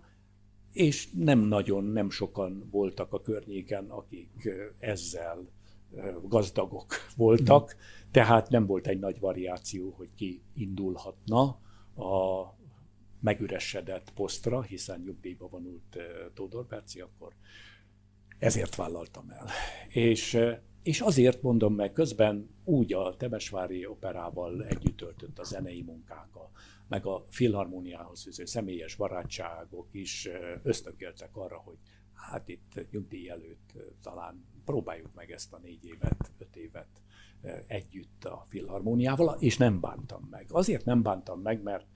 és nem sokan voltak a környéken, akik ezzel gazdagok voltak, tehát nem volt egy nagy variáció, hogy ki indulhatna a megüresedett posztra, hiszen nyugdíjba vonult Tódor Berci akkor. Ezért vállaltam el. És azért mondom meg, közben úgy a Temesvári Operával együtt töltött a zenei munkák, meg a filharmóniához fűző személyes barátságok is ösztökéltek arra, hogy hát itt nyugdíj előtt talán próbáljuk meg ezt a 4 évet, 5 évet együtt a filharmóniával, és nem bántam meg. Azért nem bántam meg, mert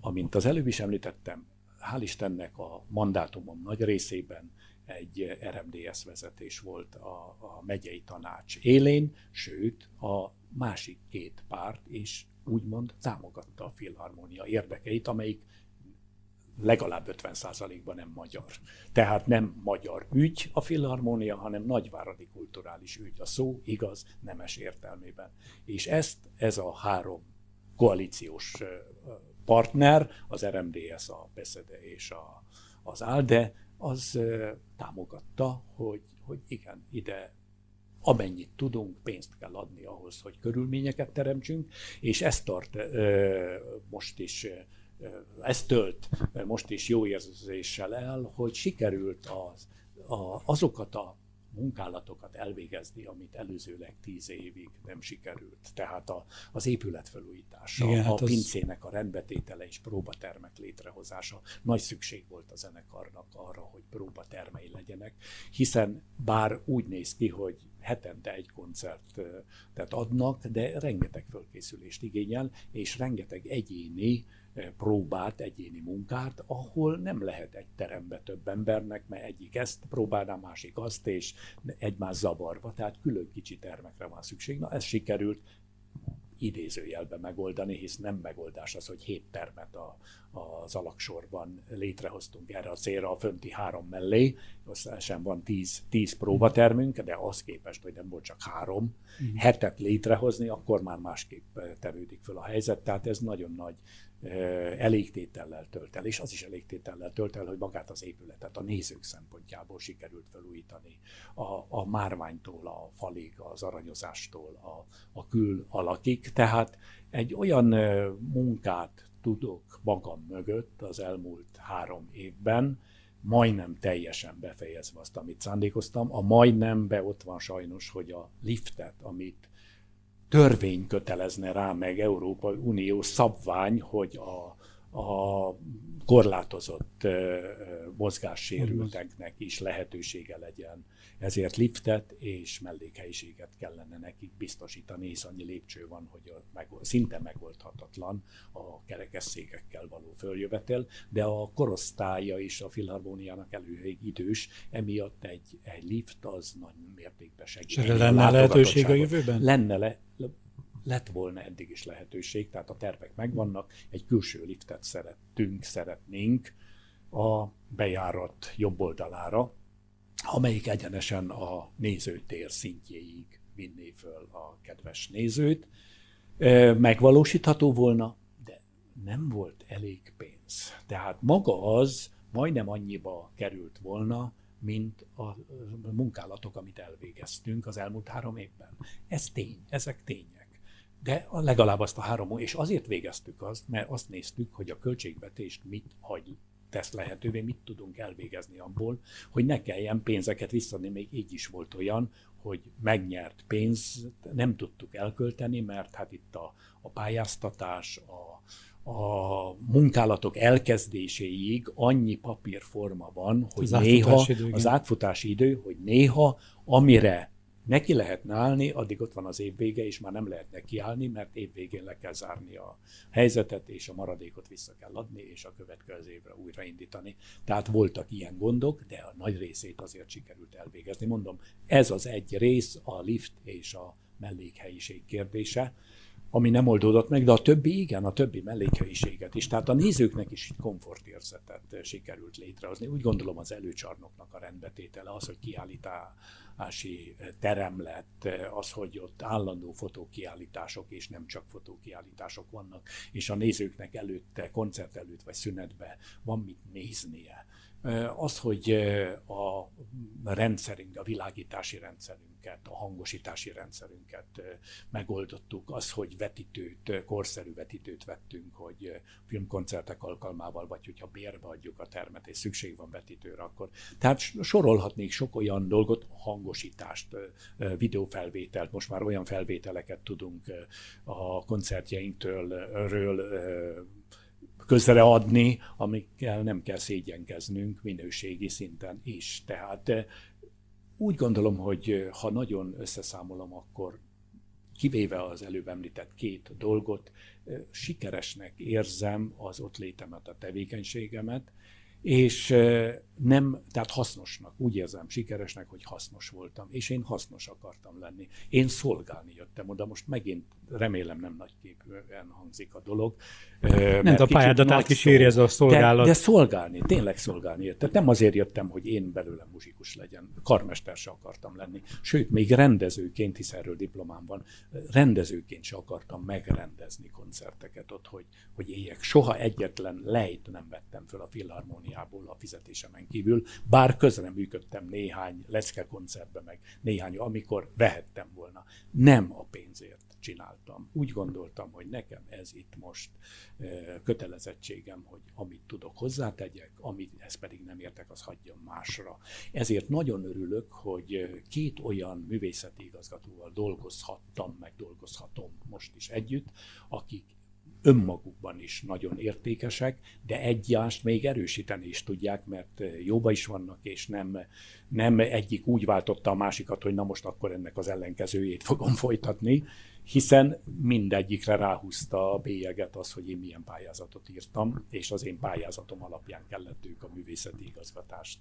amint az előbb is említettem, hál' Istennek a mandátumom nagy részében egy RMDSZ vezetés volt a megyei tanács élén, sőt a másik két párt is úgymond támogatta a filharmónia érdekeit, amelyik legalább 50%-ban nem magyar. Tehát nem magyar ügy a filharmónia, hanem nagyváradi kulturális ügy a szó, igaz, nemes értelmében. És ez a 3 koalíciós partner, az RMDSZ, a PSZDE és az ALDE, az támogatta, hogy igen, ide amennyit tudunk, pénzt kell adni ahhoz, hogy körülményeket teremtsünk, és ez tart most is, ez tölt most is jó érzéssel el, hogy sikerült azokat a munkálatokat elvégezni, amit előzőleg 10 évig nem sikerült. Tehát az épület felújítása, igen, a pincének a rendbetétele és próbatermek létrehozása. Nagy szükség volt a zenekarnak arra, hogy próbatermei legyenek, hiszen bár úgy néz ki, hogy hetente egy koncertet adnak, de rengeteg fölkészülést igényel, és rengeteg egyéni próbát, egyéni munkát, ahol nem lehet egy terembe több embernek, mert egyik ezt próbálná, másik azt, és egymás zavarva, tehát külön kicsi termekre van szükség. Na, ez sikerült idézőjelben megoldani, hisz nem megoldás az, hogy 7 termet az alaksorban létrehoztunk erre a célra, a fönti 3 mellé, összesen van 10 próbatermünk, de az képest, hogy nem volt csak 3, 7-et létrehozni, akkor már másképp terődik föl a helyzet, tehát ez nagyon nagy elégtétellel tölt el, és az is elégtétellel tölt el, hogy magát az épületet a nézők szempontjából sikerült felújítani. A márványtól, a falig, az aranyozástól, a kül alakig. Tehát egy olyan munkát tudok magam mögött az elmúlt 3 évben, majdnem teljesen befejezve azt, amit szándékoztam. A majdnembe ott van sajnos, hogy a liftet, amit törvény kötelezne rá, meg Európai Unió szabvány, hogy a korlátozott mozgássérülteknek is lehetősége legyen. Ezért liftet és mellékhelyiséget kellene nekik biztosítani, hisz annyi lépcső van, hogy szinte megoldhatatlan a kerekesszékekkel való följövetel, de a korosztálya is a filharmóniának elég idős, emiatt egy lift az nagy mértékben segít. És lenne lehetőség a jövőben? Lett volna eddig is lehetőség, tehát a tervek megvannak, egy külső liftet szeretnénk a bejárat jobb oldalára, amelyik egyenesen a nézőtér szintjéig vinné föl a kedves nézőt. Megvalósítható volna, de nem volt elég pénz. Tehát maga az majdnem annyiba került volna, mint a munkálatok, amit elvégeztünk az elmúlt 3 évben. Ez tény, ezek tények. De legalább azt a 3, és azért végeztük azt, mert azt néztük, hogy a költségvetést tesz lehetővé, mit tudunk elvégezni abból, hogy ne kelljen pénzeket visszadni, még így is volt olyan, hogy megnyert pénzt nem tudtuk elkölteni, mert hát itt a pályáztatás, a munkálatok elkezdéséig annyi papírforma van, hogy az átfutási idő, hogy néha amire neki lehetne állni, addig ott van az évvége, és már nem lehet neki állni, mert évvégén le kell zárni a helyzetet, és a maradékot vissza kell adni, és a következő évre újraindítani. Tehát voltak ilyen gondok, de a nagy részét azért sikerült elvégezni. Mondom, ez az egy rész, a lift és a mellékhelyiség kérdése, ami nem oldódott meg, de a többi igen, a többi mellékhelyiséget is. Tehát a nézőknek is komfortérzetet sikerült létrehozni. Úgy gondolom az előcsarnoknak a rendbetétele, az, hogy kiállítási terem lett, az, hogy ott állandó fotókiállítások és nem csak fotókiállítások vannak, és a nézőknek előtte, koncert előtt vagy szünetben van mit néznie. Az, hogy a rendszerünk, a világítási rendszerünket, a hangosítási rendszerünket megoldottuk, az, hogy vetítőt, korszerű vetítőt vettünk, hogy filmkoncertek alkalmával, vagy hogyha bérbe adjuk a termet, és szükség van vetítőre, akkor. Tehát sorolhatnék sok olyan dolgot, hangosítást, videófelvételt, most már olyan felvételeket tudunk a koncertjeinktől közreadni, amikkel nem kell szégyenkeznünk minőségi szinten is. Tehát úgy gondolom, hogy ha nagyon összeszámolom, akkor kivéve az előbb említett két dolgot, sikeresnek érzem az ott létemet, a tevékenységemet, és nem, tehát hasznosnak, úgy érzem sikeresnek, hogy hasznos voltam, és én hasznos akartam lenni. Én szolgálni jöttem oda, most megint remélem nem nagyképűen hangzik a dolog. Nem, a pályádatát is írja ez a szolgálat. De szolgálni, tényleg szolgálni jöttem. Nem azért jöttem, hogy én belőlem muzsikus legyen, karmester se akartam lenni, sőt, még rendezőként, hisz erről diplomám van, rendezőként se akartam megrendezni koncerteket ott, hogy éljek. Soha egyetlen lejt nem vettem föl a filharmóniából a fizetésemen kívül, bár közreműködtem néhány leckekoncertbe, meg néhány, amikor vehettem volna. Nem a pénzért csináltam. Úgy gondoltam, hogy nekem ez itt most kötelezettségem, hogy amit tudok hozzátegyek, amit ezt pedig nem értek, az hagyjam másra. Ezért nagyon örülök, hogy két olyan művészeti igazgatóval dolgozhattam, meg dolgozhatom most is együtt, akik önmagukban is nagyon értékesek, de egymást még erősíteni is tudják, mert jóba is vannak, és nem egyik úgy váltotta a másikat, hogy na most akkor ennek az ellenkezőjét fogom folytatni, hiszen mindegyikre ráhúzta a bélyeget az, hogy én milyen pályázatot írtam, és az én pályázatom alapján kellett ők a művészeti igazgatást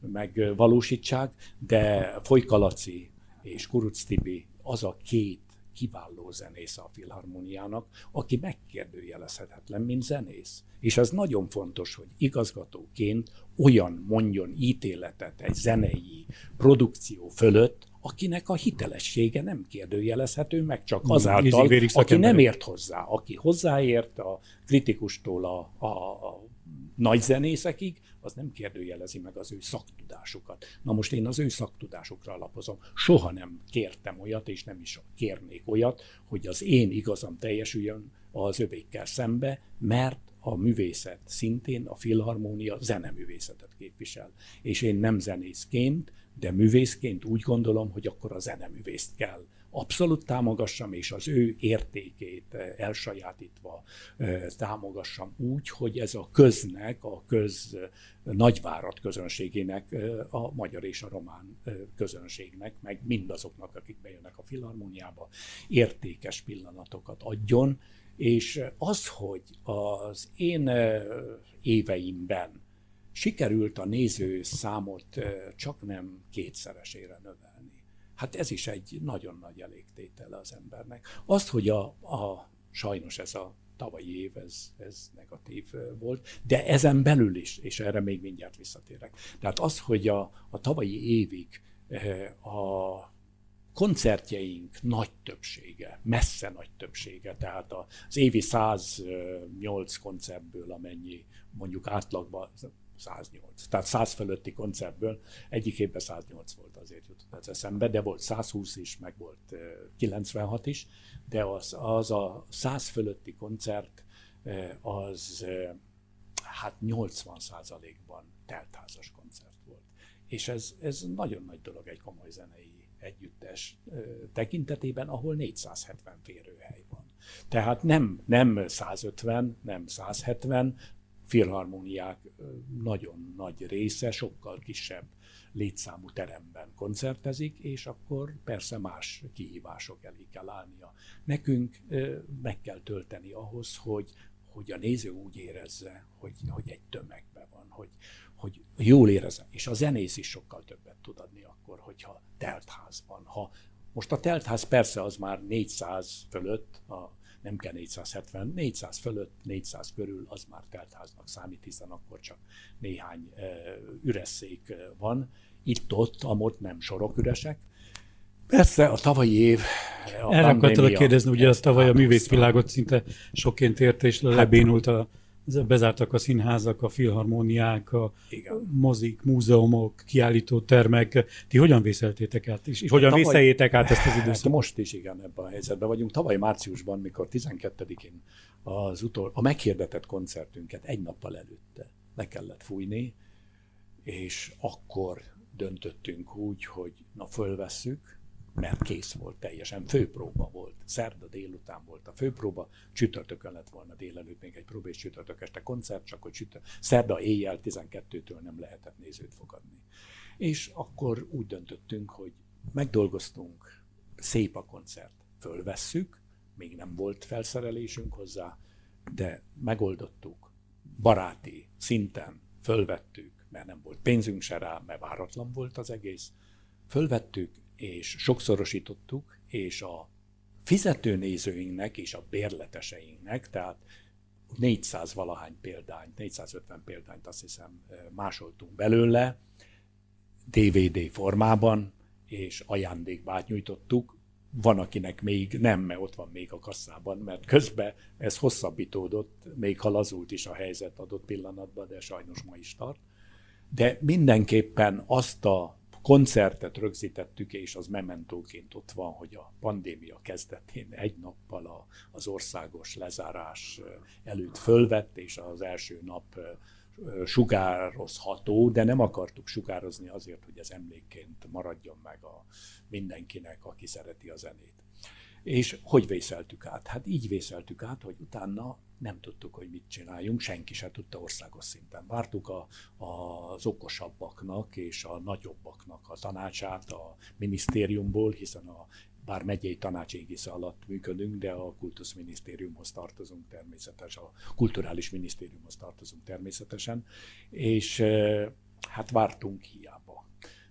megvalósítsák, de Foly Kalaci és Kurucz Tibi az a két kiváló zenész a filharmóniának, aki megkérdőjelezhetetlen, mint zenész. És ez nagyon fontos, hogy igazgatóként olyan mondjon ítéletet egy zenei produkció fölött, akinek a hitelessége nem kérdőjelezhető, meg csak azáltal, aki nem ért hozzá, aki hozzáért a kritikustól a nagy zenészekig, az nem kérdőjelezi meg az ő szaktudásukat. Na most én az ő szaktudásukra alapozom. Soha nem kértem olyat, és nem is kérnék olyat, hogy az én igazam teljesüljön az övékkel szembe, mert a művészet szintén a filharmónia zeneművészetet képvisel. És én nem zenészként, de művészként úgy gondolom, hogy akkor a zeneművészt kell abszolút támogassam, és az ő értékét elsajátítva támogassam úgy, hogy ez a köznek, a köz Nagyvárad közönségének, a magyar és a román közönségnek, meg mindazoknak, akik bejönnek a filharmóniába, értékes pillanatokat adjon, és az, hogy az én éveimben sikerült a néző számot csak nem kétszeresére növelni. Hát ez is egy nagyon nagy elégtétele az embernek. Az, hogy sajnos ez a tavalyi év, ez negatív volt, de ezen belül is, és erre még mindjárt visszatérek. Tehát az, hogy a tavalyi évig a koncertjeink nagy többsége, messze nagy többsége, tehát az évi 108 koncertből, amennyi mondjuk átlagban, 108. Tehát 100 fölötti koncertből egyik évben 108 volt, azért jutott az eszembe, de volt 120 is, meg volt 96 is, de az a 100 fölötti koncert az hát 80%-ban teltházas koncert volt. És ez nagyon nagy dolog egy komoly zenei együttes tekintetében, ahol 470 férőhely van. Tehát nem 150, nem 170, filharmóniák nagyon nagy része sokkal kisebb létszámú teremben koncertezik, és akkor persze más kihívások elé kell állnia. Nekünk meg kell tölteni ahhoz, hogy a néző úgy érezze, hogy egy tömegben van, hogy jól érezze. És a zenész is sokkal többet tud adni akkor, hogyha teltház van. Most a teltház persze az már 400 fölött, nem kell 470, 400 fölött, 400 körül az már teltháznak számít, hiszen akkor csak néhány üres szék van. Itt-ott, amott nem sorok üresek. Persze a tavalyi év... Erre akartalak kérdezni, ugye az tavaly a művészvilágot szinte sokként érte, és lebénult bezártak a színházak, a filharmóniák, a mozik, múzeumok, kiállítótermek. Ti hogyan vészeltétek át, és hogyan vészeljétek át ezt az időszakot? Hát most is igen, ebben a helyzetben vagyunk. Tavaly márciusban, mikor 12-én a meghirdetett koncertünket egy nappal előtte le kellett fújni, és akkor döntöttünk úgy, hogy fölvesszük, mert kész volt teljesen, főpróba volt. Szerda délután volt a főpróba, csütörtökön lett volna délelőtt még egy próba, és csütörtök este koncert, csak hogy szerda éjjel 12-től nem lehetett nézőt fogadni. És akkor úgy döntöttünk, hogy megdolgoztunk, szép a koncert, fölvesszük, még nem volt felszerelésünk hozzá, de megoldottuk, baráti szinten fölvettük, mert nem volt pénzünk se rá, mert váratlan volt az egész, fölvettük, és sokszorosítottuk, és a fizetőnézőinknek és a bérleteseinknek, tehát 400 valahány példányt, 450 példányt azt hiszem másoltunk belőle, DVD formában, és ajándékbát nyújtottuk. Van, akinek még nem, mert ott van még a kasszában, mert közben ez hosszabbítódott, még ha lazult is a helyzet adott pillanatban, de sajnos ma is tart. De mindenképpen azt a koncertet rögzítettük, és az mementóként ott van, hogy a pandémia kezdetén egy nappal az országos lezárás előtt fölvett, és az első nap sugározható, de nem akartuk sugározni azért, hogy ez emlékként maradjon meg mindenkinek, aki szereti a zenét. És hogy vészeltük át? Hát így vészeltük át, hogy utána nem tudtuk, hogy mit csináljunk, senki se tudta országos szinten. Vártuk az okosabbaknak és a nagyobbaknak a tanácsát a minisztériumból, hiszen bár megyei tanács égisze alatt működünk, de a kultuszminisztériumhoz tartozunk természetesen, a kulturális minisztériumhoz tartozunk természetesen, és hát vártunk hiába,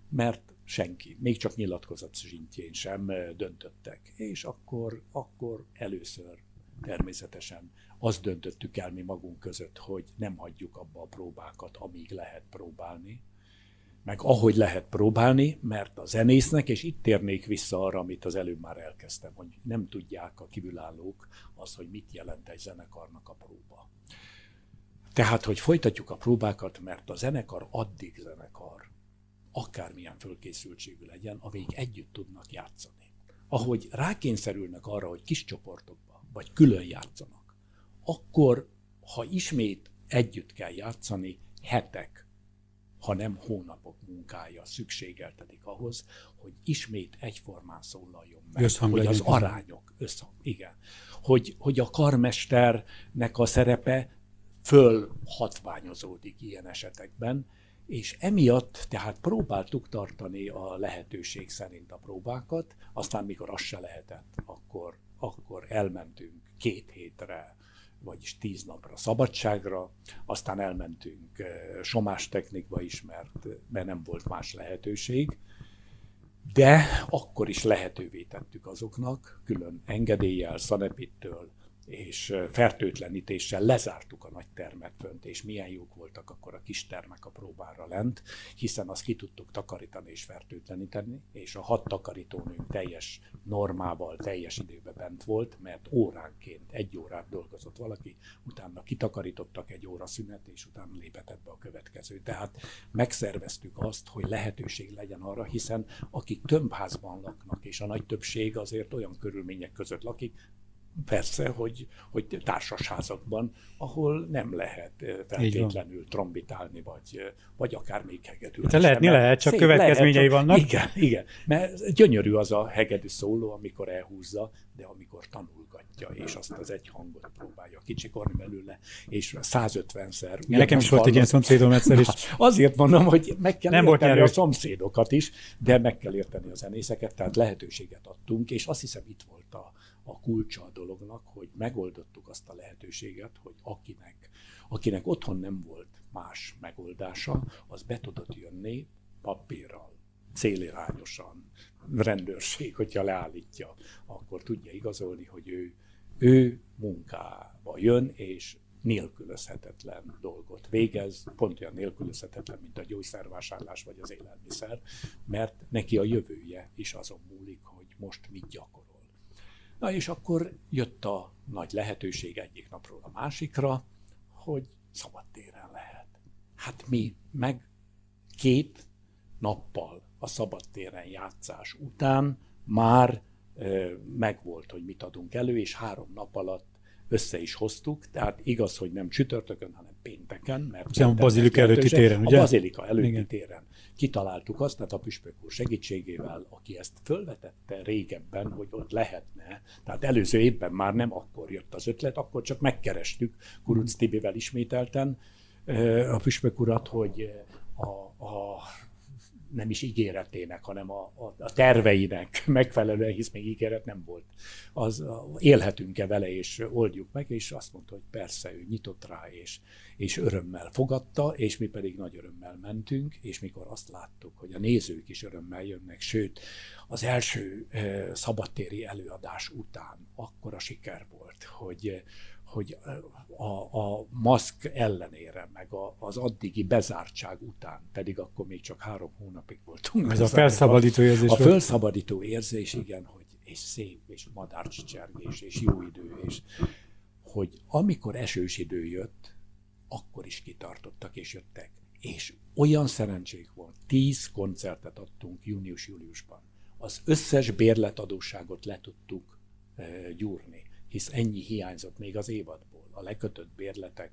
mert senki, még csak nyilatkozat szintjén sem döntöttek. És akkor először természetesen azt döntöttük el mi magunk között, hogy nem hagyjuk abba a próbákat, amíg lehet próbálni, meg ahogy lehet próbálni, mert a zenésznek, és itt térnék vissza arra, amit az előbb már elkezdtem, hogy nem tudják a kívülállók az, hogy mit jelent egy zenekarnak a próba. Tehát, hogy folytatjuk a próbákat, mert a zenekar addig zenekar, akármilyen fölkészültségű legyen, amíg együtt tudnak játszani. Ahogy rákényszerülnek arra, hogy kis csoportokban, vagy külön játszanak, akkor, ha ismét együtt kell játszani, hetek, hanem hónapok munkája szükségeltetik ahhoz, hogy ismét egyformán szólaljon meg, hogy az arányok összhang, igen, hogy a karmesternek a szerepe fölhatványozódik ilyen esetekben, és emiatt tehát próbáltuk tartani a lehetőség szerint a próbákat, aztán mikor az se lehetett, akkor elmentünk 2 hétre, vagyis 10 napra szabadságra, aztán elmentünk somástechnikba is, mert nem volt más lehetőség, de akkor is lehetővé tettük azoknak, külön engedéllyel, szanepittől és fertőtlenítéssel lezártuk a nagy termet fönt, és milyen jók voltak akkor a kis termek a próbára lent, hiszen azt ki tudtuk takarítani és fertőtleníteni, és a 6 takarítónőnk teljes normával, teljes időben bent volt, mert óránként 1 órát dolgozott valaki, utána kitakarítottak 1 óra szünet, és utána lépett be a következő. Tehát megszerveztük azt, hogy lehetőség legyen arra, hiszen akik tömbházban laknak, és a nagy többség azért olyan körülmények között lakik, persze, hogy társasházakban, ahol nem lehet feltétlenül trombitálni, vagy akár még hegedülni. De lehetni lehet, csak következményei vannak. Igen, mert gyönyörű az a hegedű szóló, amikor elhúzza, de amikor tanulgatja, és azt az egy hangot próbálja kicsikorni belőle, és 150-szer. Nekem is volt egy ilyen szomszédom egyszer is. Azért mondom, hogy meg kell érteni a szomszédokat is, de meg kell érteni a zenészeket, tehát lehetőséget adtunk, és azt hiszem itt volt a kulcsa a dolognak, hogy megoldottuk azt a lehetőséget, hogy akinek otthon nem volt más megoldása, az be tudott jönni papírral, célirányosan, rendőrség, hogyha leállítja, akkor tudja igazolni, hogy ő munkába jön, és nélkülözhetetlen dolgot végez, pont olyan nélkülözhetetlen, mint a gyógyszervásárlás vagy az élelmiszer, mert neki a jövője is azon múlik, hogy most mit gyakorol. Na és akkor jött a nagy lehetőség egyik napról a másikra, hogy szabadtéren lehet. Hát mi meg 2 nappal a szabadtéren játszás után már megvolt, hogy mit adunk elő, és 3 nap alatt össze is hoztuk, tehát igaz, hogy nem csütörtökön, hanem pénteken, mert a Bazilika előtti téren, ugye? A Bazilika előtti téren. Kitaláltuk azt, tehát a Püspök úr segítségével, aki ezt fölvetette régebben, hogy ott lehetne, tehát előző évben már nem akkor jött az ötlet, akkor csak megkerestük Kurucz Tibivel ismételten a Püspök urat, hogy a nem is ígéretének, hanem a terveinek megfelelően, hisz még ígéret nem volt. Élhetünk-e vele, és oldjuk meg, és azt mondta, hogy persze, ő nyitott rá, és örömmel fogadta, és mi pedig nagy örömmel mentünk, és mikor azt láttuk, hogy a nézők is örömmel jönnek, sőt, az első szabadtéri előadás után akkora siker volt, hogy a maszk ellenére, meg az addigi bezártság után, pedig akkor még csak 3 hónapig voltunk. Ez a felszabadító érzés. A felszabadító érzés, igen, hogy és szép, és madárcsicsergés, és jó idő, és hogy amikor esős idő jött, akkor is kitartottak, és jöttek. És olyan szerencsénk volt, 10 koncertet adtunk június-júliusban. Az összes bérletadósságot le tudtuk gyúrni, hisz ennyi hiányzott még az évadból. A lekötött bérletek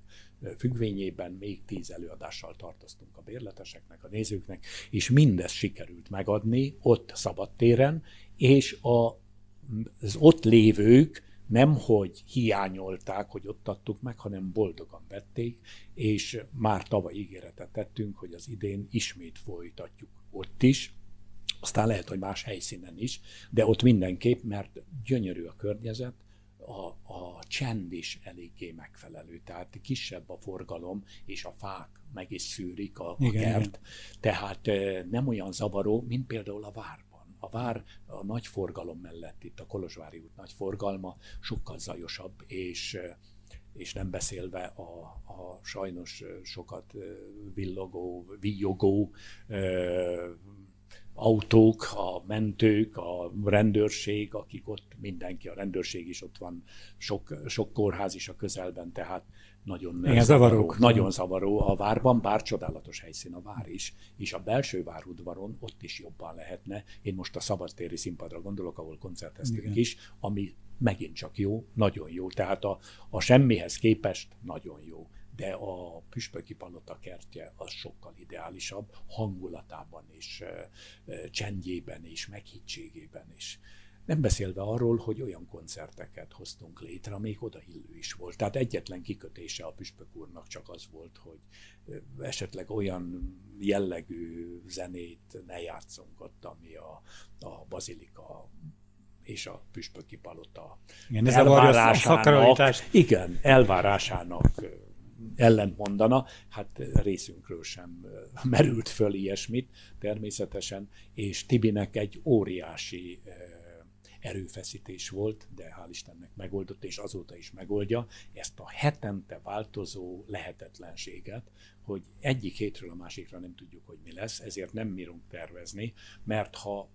függvényében még 10 előadással tartoztunk a bérleteseknek, a nézőknek, és mindezt sikerült megadni ott szabadtéren, és az ott lévők nemhogy hiányolták, hogy ott adtuk meg, hanem boldogan vették, és már tavaly ígéretet tettünk, hogy az idén ismét folytatjuk ott is, aztán lehet, hogy más helyszínen is, de ott mindenképp, mert gyönyörű a környezet, a csend is eléggé megfelelő, tehát kisebb a forgalom, és a fák meg is szűrik a kert, tehát nem olyan zavaró, mint például a várban. A vár a nagy forgalom mellett, itt a Kolozsvári út nagy forgalma, sokkal zajosabb, és nem beszélve a sajnos sokat villogó autók, a mentők, a rendőrség, akik ott mindenki, a rendőrség is ott van, sok kórház is a közelben, tehát nagyon zavaró a várban, bár csodálatos helyszín a vár is, és a belső várudvaron ott is jobban lehetne. Én most a szabadtéri színpadra gondolok, ahol koncerteztünk is, ami megint csak jó, nagyon jó, tehát a semmihez képest nagyon jó. De a Püspöki Palota kertje az sokkal ideálisabb hangulatában és csendjében és meghittségében is. Nem beszélve arról, hogy olyan koncerteket hoztunk létre, amelyik odaillő is volt. Tehát egyetlen kikötése a Püspök úrnak csak az volt, hogy esetleg olyan jellegű zenét ne játszunk ott, ami a Bazilika és a Püspöki Palota elvárásának ellent mondana, hát részünkről sem merült föl ilyesmit természetesen, és Tibinek egy óriási erőfeszítés volt, de hál' Istennek megoldott, és azóta is megoldja ezt a hetente változó lehetetlenséget, hogy egyik hétről a másikra nem tudjuk, hogy mi lesz, ezért nem bírunk tervezni, mert ha,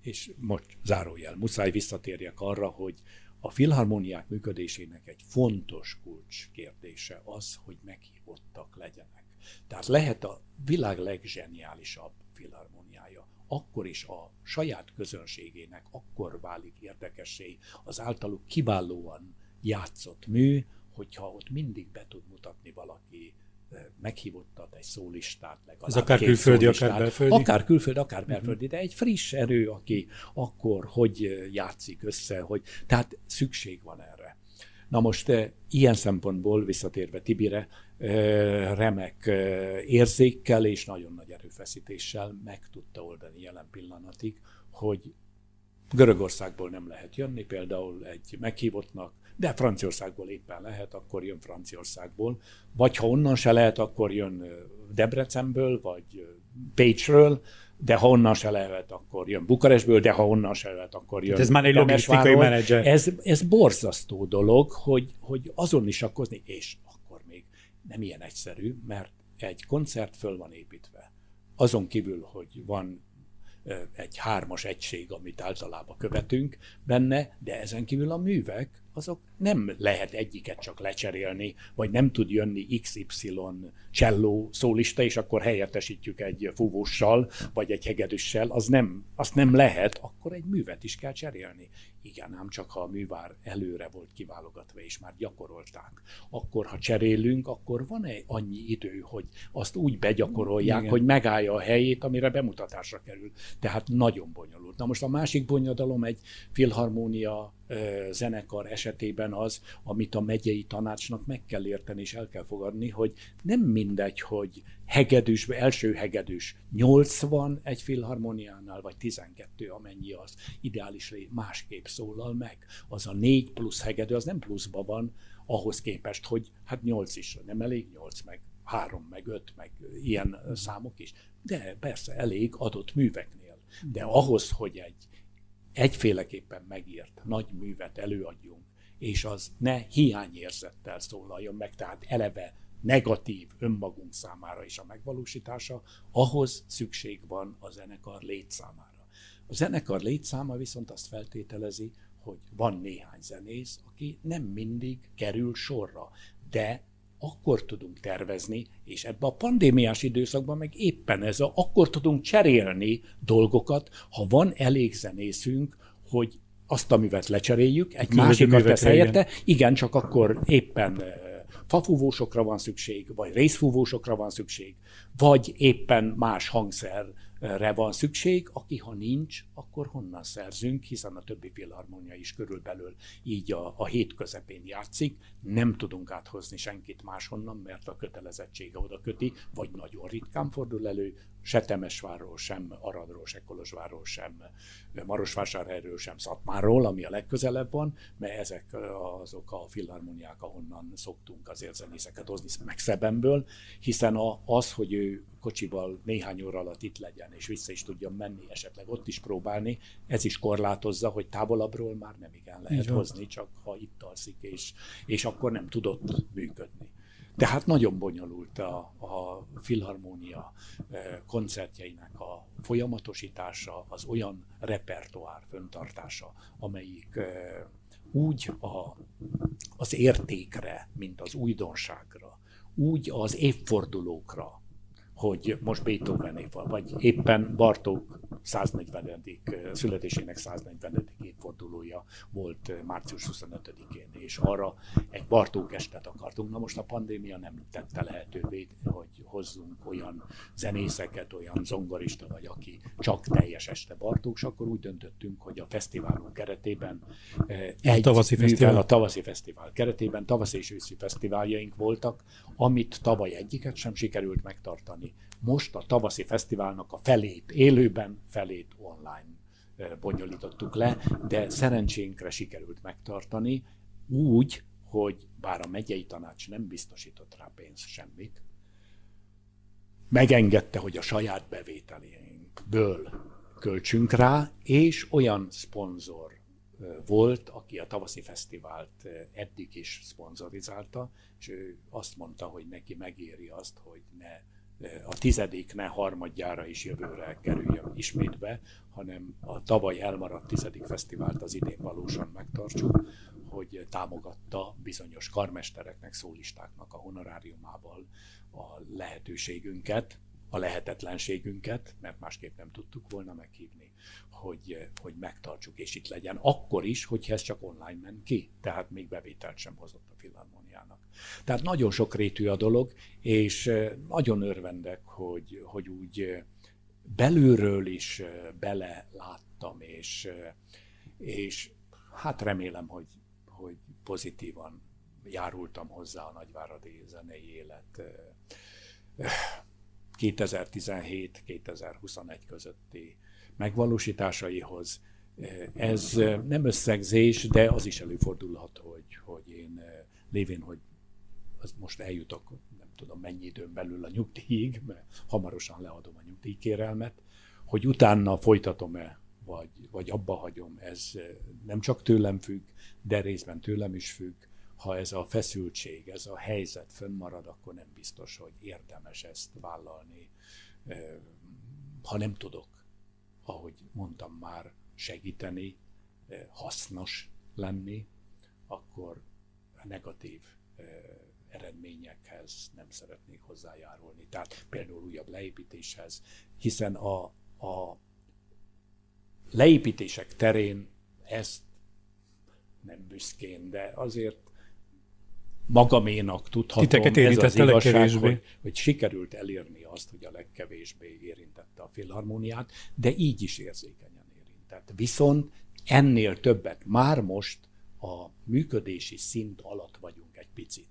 és most zárójel, muszáj visszatérjek arra, hogy a filharmóniák működésének egy fontos kulcskérdése az, hogy meghívottak legyenek. Tehát lehet a világ legzseniálisabb filharmóniája, akkor is a saját közönségének akkor válik érdekessé az általuk kiválóan játszott mű, hogyha ott mindig be tud mutatni valaki meghívottat, egy szólistát, legalább ez akár két külföldi, szólistát, akár belföldi? Akár külföldi, akár belföldi, de egy friss erő, aki akkor hogy játszik össze, hogy, tehát szükség van erre. Na most ilyen szempontból, visszatérve Tibire, remek érzékkel és nagyon nagy erőfeszítéssel meg tudta oldani jelen pillanatig, hogy Görögországból nem lehet jönni, például egy meghívottnak, de Franciaországból éppen lehet, akkor jön Franciaországból, vagy ha onnan se lehet, akkor jön Debrecenből, vagy Pécsről, de ha onnan se lehet, akkor jön Bukarestből, de ha onnan se lehet, akkor jön. Tehát ez már egy logisztikai menedzser. Ez borzasztó dolog, hogy azon is akkozni, és akkor még nem ilyen egyszerű, mert egy koncert föl van építve. Azon kívül, hogy van egy hármas egység, amit általában követünk benne, de ezen kívül a művek, azok nem lehet egyiket csak lecserélni, vagy nem tud jönni XY cselló szólista, és akkor helyettesítjük egy fúvóssal, vagy egy hegedűssel, azt nem lehet, akkor egy művet is kell cserélni. Igen, ám csak ha a művár előre volt kiválogatva, és már gyakorolták. Akkor, ha cserélünk, akkor van-e annyi idő, hogy azt úgy begyakorolják, igen, hogy megállja a helyét, amire bemutatásra kerül. Tehát nagyon bonyolult. Na most a másik bonyodalom egy filharmónia zenekar esetében az, amit a megyei tanácsnak meg kell érteni és el kell fogadni, hogy nem mindegy, hogy hegedűs, első hegedűs 80 egy filharmoniánál, vagy 12, amennyi az ideális másképp szólal meg. Az a 4 plusz hegedű, az nem pluszba van ahhoz képest, hogy hát 8 is, nem elég 8, meg 3, meg 5, meg ilyen számok is. De persze elég adott műveknél. De ahhoz, hogy egyféleképpen megírt nagy művet előadjunk, és az ne hiányérzettel szólaljon meg, tehát eleve negatív önmagunk számára is a megvalósítása, ahhoz szükség van a zenekar létszámára. A zenekar létszáma viszont azt feltételezi, hogy van néhány zenész, aki nem mindig kerül sorra, de akkor tudunk tervezni, és ebben a pandémiás időszakban meg éppen ez akkor tudunk cserélni dolgokat, ha van elég zenészünk, hogy azt a művet lecseréljük, egy másikat tesz helyette, igen, csak akkor éppen fafúvósokra van szükség, vagy részfúvósokra van szükség, vagy éppen más hangszerre van szükség, aki ha nincs, akkor honnan szerzünk, hiszen a többi filharmónia is körülbelül így a hét közepén játszik, nem tudunk áthozni senkit máshonnan, mert a kötelezettsége oda köti, vagy nagyon ritkán fordul elő, se Temesvárról, sem Aradról, se Kolozsvárról, sem Marosvásárhelyről, sem Szatmárról, ami a legközelebb van, mert ezek azok a filharmóniák, ahonnan szoktunk azért zenészeket hozni, meg Szebenből, hiszen az, hogy ő kocsival néhány óra alatt itt legyen, és vissza is tudjon menni, esetleg ott is próbálni, ez is korlátozza, hogy távolabbról már nem igen lehet hozni, csak ha itt alszik, és akkor nem tudott működni. Tehát nagyon bonyolult a filharmónia koncertjeinek a folyamatosítása, az olyan repertoár föntartása, amelyik úgy az értékre, mint az újdonságra, úgy az évfordulókra, hogy most Beethoven-éval, vagy éppen Bartók 140. születésének 140. évfordulója volt március 25-én, és arra egy Bartók estet akartunk. Na most a pandémia nem tette lehetővé, hogy hozzunk olyan zenészeket, olyan zongorista, vagy aki csak teljes este Bartók, és akkor úgy döntöttünk, hogy a fesztiválunk keretében a tavaszi fesztivál keretében tavaszi és őszi fesztiváljaink voltak, amit tavaly egyiket sem sikerült megtartani. Most a tavaszi fesztiválnak a felét élőben, felét online bonyolítottuk le, de szerencsénkre sikerült megtartani úgy, hogy bár a megyei tanács nem biztosított rá pénzt semmit, megengedte, hogy a saját bevételénkből költsünk rá, és olyan szponzor volt, aki a tavaszi fesztivált eddig is szponzorizálta, és ő azt mondta, hogy neki megéri azt, hogy a 10. ne harmadjára is jövőre kerüljön ismét be, hanem a tavaly elmaradt 10. fesztivált az idén valósan megtartsuk, hogy támogatta bizonyos karmestereknek, szólistáknak a honoráriumával a lehetőségünket, a lehetetlenségünket, mert másképp nem tudtuk volna meghívni, hogy megtartsuk és itt legyen. Akkor is, hogyha ez csak online ment ki, tehát még bevételt sem hozott a Filharmóniának. Tehát nagyon sokrétű a dolog, és nagyon örvendek, hogy úgy belülről is beleláttam, és hát remélem, hogy pozitívan járultam hozzá a nagyváradi zenei élet 2017-2021 közötti megvalósításaihoz. Ez nem összegzés, de az is előfordulhat, hogy én lévén, hogy most eljutok, nem tudom mennyi időn belül a nyugdíjig, mert hamarosan leadom a nyugdíjkérelmet, hogy utána folytatom-e, vagy abba hagyom, ez nem csak tőlem függ, de részben tőlem is függ. Ha ez a feszültség, ez a helyzet fönnmarad, akkor nem biztos, hogy érdemes ezt vállalni. Ha nem tudok, ahogy mondtam már, segíteni, hasznos lenni, akkor a negatív eredményekhez nem szeretnék hozzájárulni. Tehát például újabb leépítéshez, hiszen a leépítések terén ezt nem büszkén, de azért magaménak tudhatom, ez az igazság, hogy sikerült elérni azt, hogy a legkevésbé érintette a Filharmóniát, de így is érzékenyen érintett. Viszont ennél többet, már most a működési szint alatt vagyunk egy picit.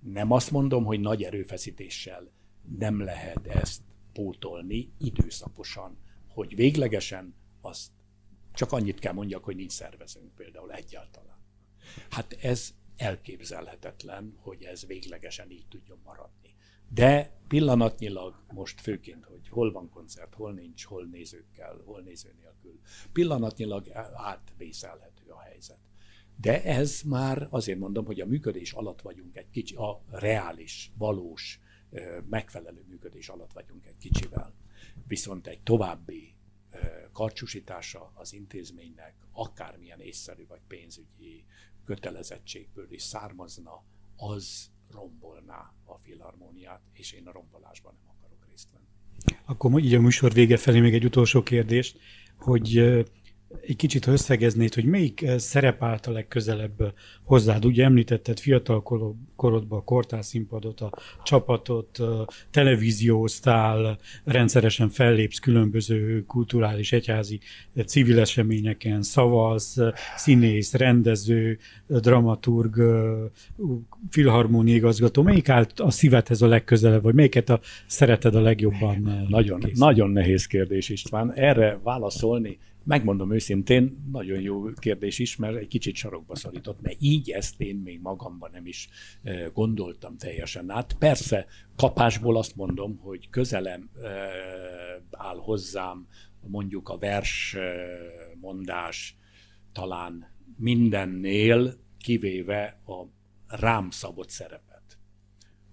Nem azt mondom, hogy nagy erőfeszítéssel nem lehet ezt pótolni időszakosan, hogy véglegesen azt csak annyit kell mondjak, hogy nincs szervezünk például egyáltalán. Hát ez elképzelhetetlen, hogy ez véglegesen így tudjon maradni. De pillanatnyilag most főként, hogy hol van koncert, hol nincs, hol nézőkkel, hol néző nélkül, pillanatnyilag átvészelhető a helyzet. De ez már azért mondom, hogy a működés alatt vagyunk egy kicsi, a reális, valós, megfelelő működés alatt vagyunk egy kicsivel. Viszont egy további karcsúsítása az intézménynek akármilyen észszerű vagy pénzügyi kötelezettségből is származna, az rombolná a Filharmóniát, és én a rombolásban nem akarok részt venni. Akkor így a műsor vége felé még egy utolsó kérdést, hogy egy kicsit összegeznéd, hogy melyik szerep állt a legközelebb hozzád? Ugye említetted fiatal korodban a Kortárs színpadot, a Csapatot, televízióztál, rendszeresen fellépsz különböző kulturális, egyházi, civil eseményeken, szavalsz, színész, rendező, dramaturg, filharmónia igazgató. Melyik állt a szívedhez a legközelebb, vagy melyiket szereted a legjobban? Nagyon nehéz kérdés, István. Erre válaszolni, megmondom őszintén, nagyon jó kérdés is, mert egy kicsit sarokba szorított, mert így ezt én még magamban nem is gondoltam teljesen át. Persze kapásból azt mondom, hogy közelem áll hozzám mondjuk a versmondás talán mindennél, kivéve a rám szabott szerepet.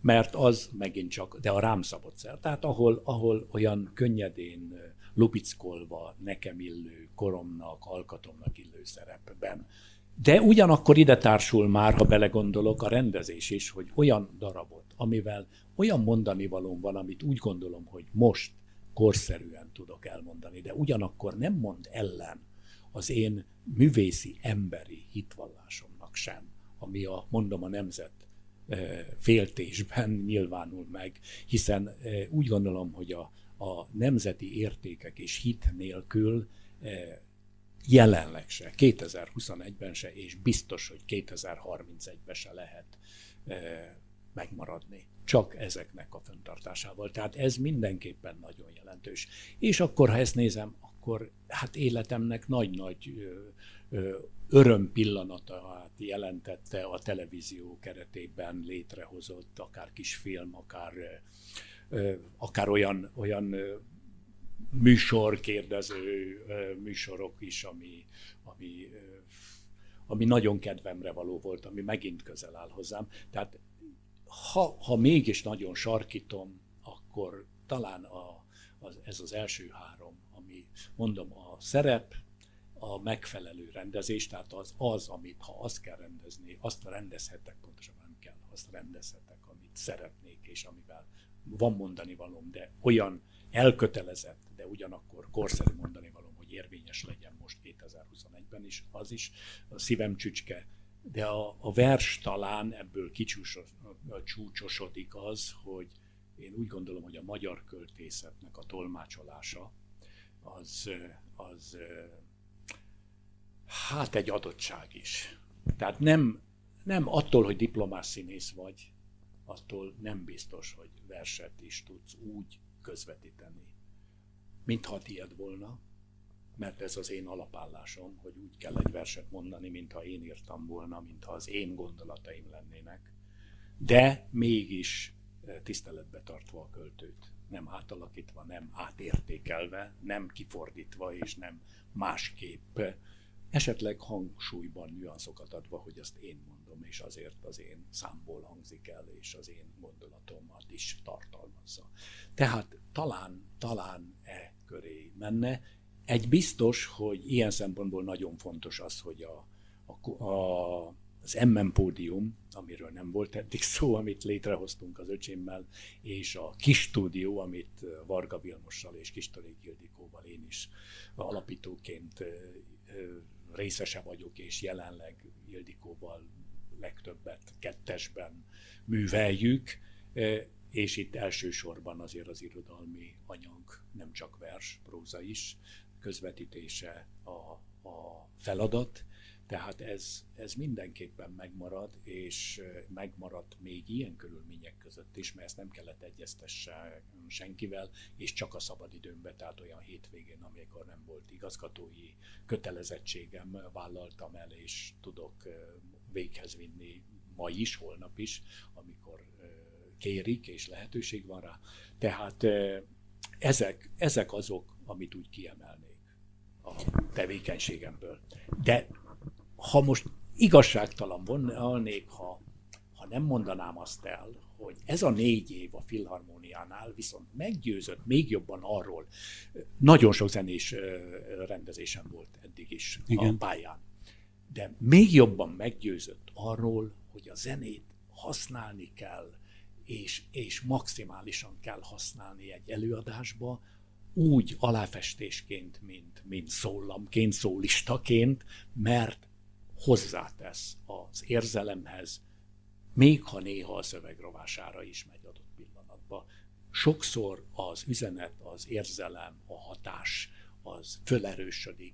Mert az megint csak, de a rám szabott szerep, tehát ahol olyan könnyedén lupickolva nekem illő, koromnak, alkatomnak illő szerepben. De ugyanakkor ide társul már, ha belegondolok, a rendezés is, hogy olyan darabot, amivel olyan mondanivalóm van, amit úgy gondolom, hogy most korszerűen tudok elmondani, de ugyanakkor nem mond ellen az én művészi, emberi hitvallásomnak sem, ami a nemzet féltésben nyilvánul meg, hiszen úgy gondolom, hogy a nemzeti értékek és hit nélkül jelenleg se, 2021-ben se, és biztos, hogy 2031-ben se lehet megmaradni. Csak ezeknek a fenntartásával. Tehát ez mindenképpen nagyon jelentős. És akkor, ha ezt nézem, akkor hát életemnek nagy-nagy öröm pillanatát jelentette a televízió keretében létrehozott, akár kisfilm, akár olyan műsorkérdező műsorok is, ami nagyon kedvemre való volt, ami megint közel áll hozzám. Tehát ha mégis nagyon sarkítom, akkor talán ez az első három, ami mondom a szerep, a megfelelő rendezés, tehát az amit ha azt kell rendezni, azt rendezhetek, pontosabban kell, azt rendezhetek, amit szeretnék és amivel van mondani valóm, de olyan elkötelezett, de ugyanakkor korszerű mondani valóm, hogy érvényes legyen most 2021-ben is, az is a szívem csücske. De a vers talán ebből kicsúcsosodik az, hogy én úgy gondolom, hogy a magyar költészetnek a tolmácsolása az hát egy adottság is. Tehát nem attól, hogy diplomás színész vagy, attól nem biztos, hogy verset is tudsz úgy közvetíteni, mintha tiéd volna, mert ez az én alapállásom, hogy úgy kell egy verset mondani, mintha én írtam volna, mintha az én gondolataim lennének, de mégis tiszteletbe tartva a költőt, nem átalakítva, nem átértékelve, nem kifordítva és nem másképp, esetleg hangsúlyban nüanszokat adva, hogy azt én mondom, és azért az én számból hangzik el, és az én gondolatomat is tartalmazza. Tehát talán e köré menne. Egy biztos, hogy ilyen szempontból nagyon fontos az, hogy az MM Pódium, amiről nem volt eddig szó, amit létrehoztunk az öcsémmel, és a kis stúdió, amit Varga Vilmossal és Kis Törék Ildikóval én is alapítóként részese vagyok, és jelenleg Ildikóval legtöbbet kettesben műveljük, és itt elsősorban azért az irodalmi anyag, nem csak vers, próza is, közvetítése a feladat, tehát ez mindenképpen megmarad, és megmaradt még ilyen körülmények között is, mert ezt nem kellett egyeztesse senkivel, és csak a szabadidőmben, tehát olyan hétvégén, amikor nem volt igazgatói kötelezettségem, vállaltam el, és tudok véghez vinni ma is, holnap is, amikor kérik, és lehetőség van rá. Tehát ezek azok, amit úgy kiemelnék a tevékenységemből. De ha most igazságtalan volnék, ha nem mondanám azt el, hogy ez a 4 év a Filharmóniánál viszont meggyőzött még jobban arról, nagyon sok zenés rendezésem volt eddig is. Igen. A pályán, de még jobban meggyőzött arról, hogy a zenét használni kell, és maximálisan kell használni egy előadásba, úgy aláfestésként, mint szólamként, szólistaként, mert hozzátesz az érzelemhez, még ha néha a szöveg rovására is megy adott pillanatban. Sokszor az üzenet, az érzelem, a hatás, az fölerősödik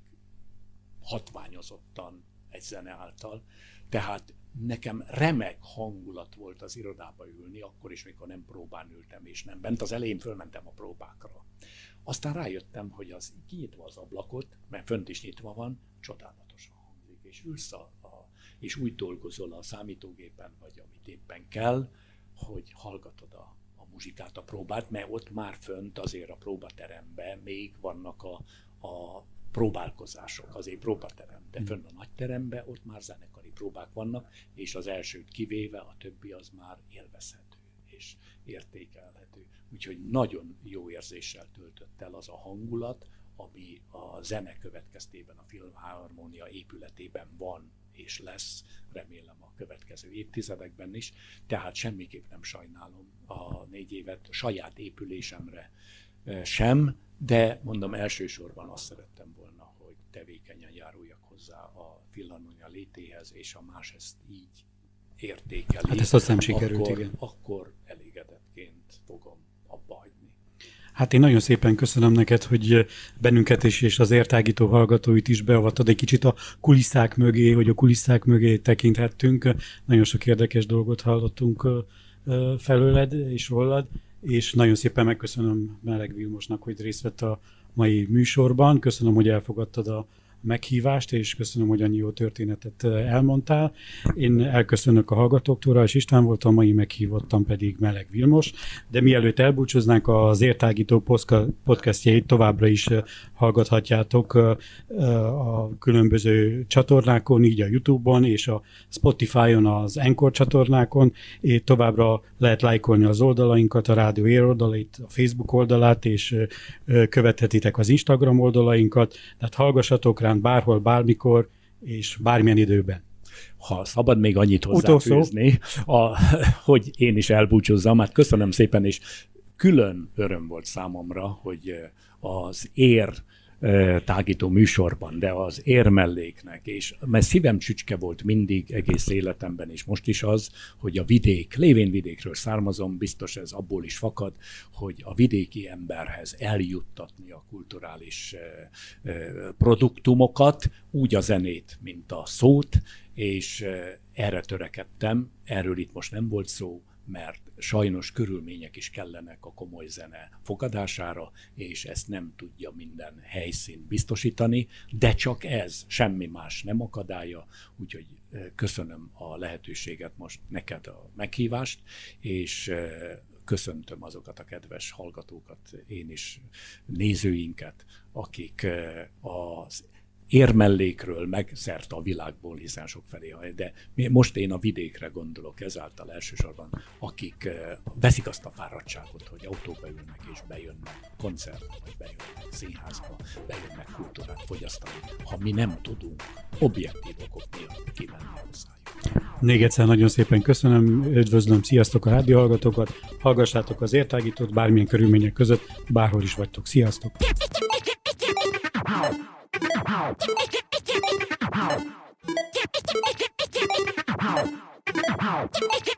hatványozottan egy zene által. Tehát nekem remek hangulat volt az irodába ülni, akkor is, mikor nem próbán ültem, és nem bent. Az elején fölmentem a próbákra. Aztán rájöttem, hogy az kinyitva az ablakot, mert fönt is nyitva van, csodálatosan hangzik, és ülsz és úgy dolgozol a számítógépen, vagy amit éppen kell, hogy hallgatod a muzsikát, a próbát, mert ott már fönt azért a próbateremben még vannak a próbálkozások, azért próbaterem, de fönn a nagyteremben ott már zenekari próbák vannak, és az elsőt kivéve a többi az már élvezhető és értékelhető. Úgyhogy nagyon jó érzéssel töltött el az a hangulat, ami a zene következtében a Filharmónia épületében van és lesz, remélem a következő évtizedekben is, tehát semmiképp nem sajnálom a 4 évet saját épülésemre sem, de mondom, elsősorban azt szerettem volna, hogy tevékenyen járuljak hozzá a Filharmónia létéhez, és ha más ezt így értékeli, hát ezt aztán sikerült, akkor elégedettként fogom abba hagyni. Hát én nagyon szépen köszönöm neked, hogy bennünket is, és az értágító hallgatóit is beavattad egy kicsit a kulisszák mögé, hogy a kulisszák mögé tekinthettünk. Nagyon sok érdekes dolgot hallottunk felőled és rólad, és nagyon szépen megköszönöm Meleg Vilmosnak, hogy részt vett a mai műsorban. Köszönöm, hogy elfogadtad a meghívást, és köszönöm, hogy annyi jó történetet elmondtál. Én elköszönök a hallgatóktól, és Rais István volt a mai meghívottam pedig Meleg Vilmos. De mielőtt elbúcsúznánk, az Értágító podcastjait továbbra is hallgathatjátok a különböző csatornákon, így a YouTube-on és a Spotify-on, az Encore csatornákon. És továbbra lehet lájkolni az oldalainkat, a Rádió Ér oldalait, a Facebook oldalát, és követhetitek az Instagram oldalainkat. Tehát hallgassatok rá bárhol, bármikor és bármilyen időben. Ha szabad még annyit hozzáfűzni, hogy én is elbúcsúzzam, hát köszönöm szépen, és külön öröm volt számomra, hogy az ér tágító műsorban, de az érmelléknek, és mert szívem csücske volt mindig egész életemben, és most is az, hogy a vidék, lévén vidékről származom, biztos ez abból is fakad, hogy a vidéki emberhez eljuttatni a kulturális produktumokat, úgy a zenét, mint a szót, és erre törekedtem, erről itt most nem volt szó, mert sajnos körülmények is kellenek a komoly zene fogadására, és ezt nem tudja minden helyszín biztosítani, de csak ez, semmi más nem akadálya, úgyhogy köszönöm a lehetőséget most neked a meghívást, és köszöntöm azokat a kedves hallgatókat, én is nézőinket, akik az érmellékről, meg szerte a világból, hiszen sokfelé, de most én a vidékre gondolok ezáltal elsősorban, akik veszik azt a fáradtságot, hogy autóba ülnek és bejönnek koncertbe, vagy bejönnek színházba, bejönnek kultúrát fogyasztani, ha mi nem tudunk objektív okok miatt kimenni hozzájuk. Még egyszer nagyon szépen köszönöm, üdvözlöm, sziasztok a rádió hallgatókat, hallgassátok az értágítót bármilyen körülmények között, bárhol is vagytok, sziasztok! How?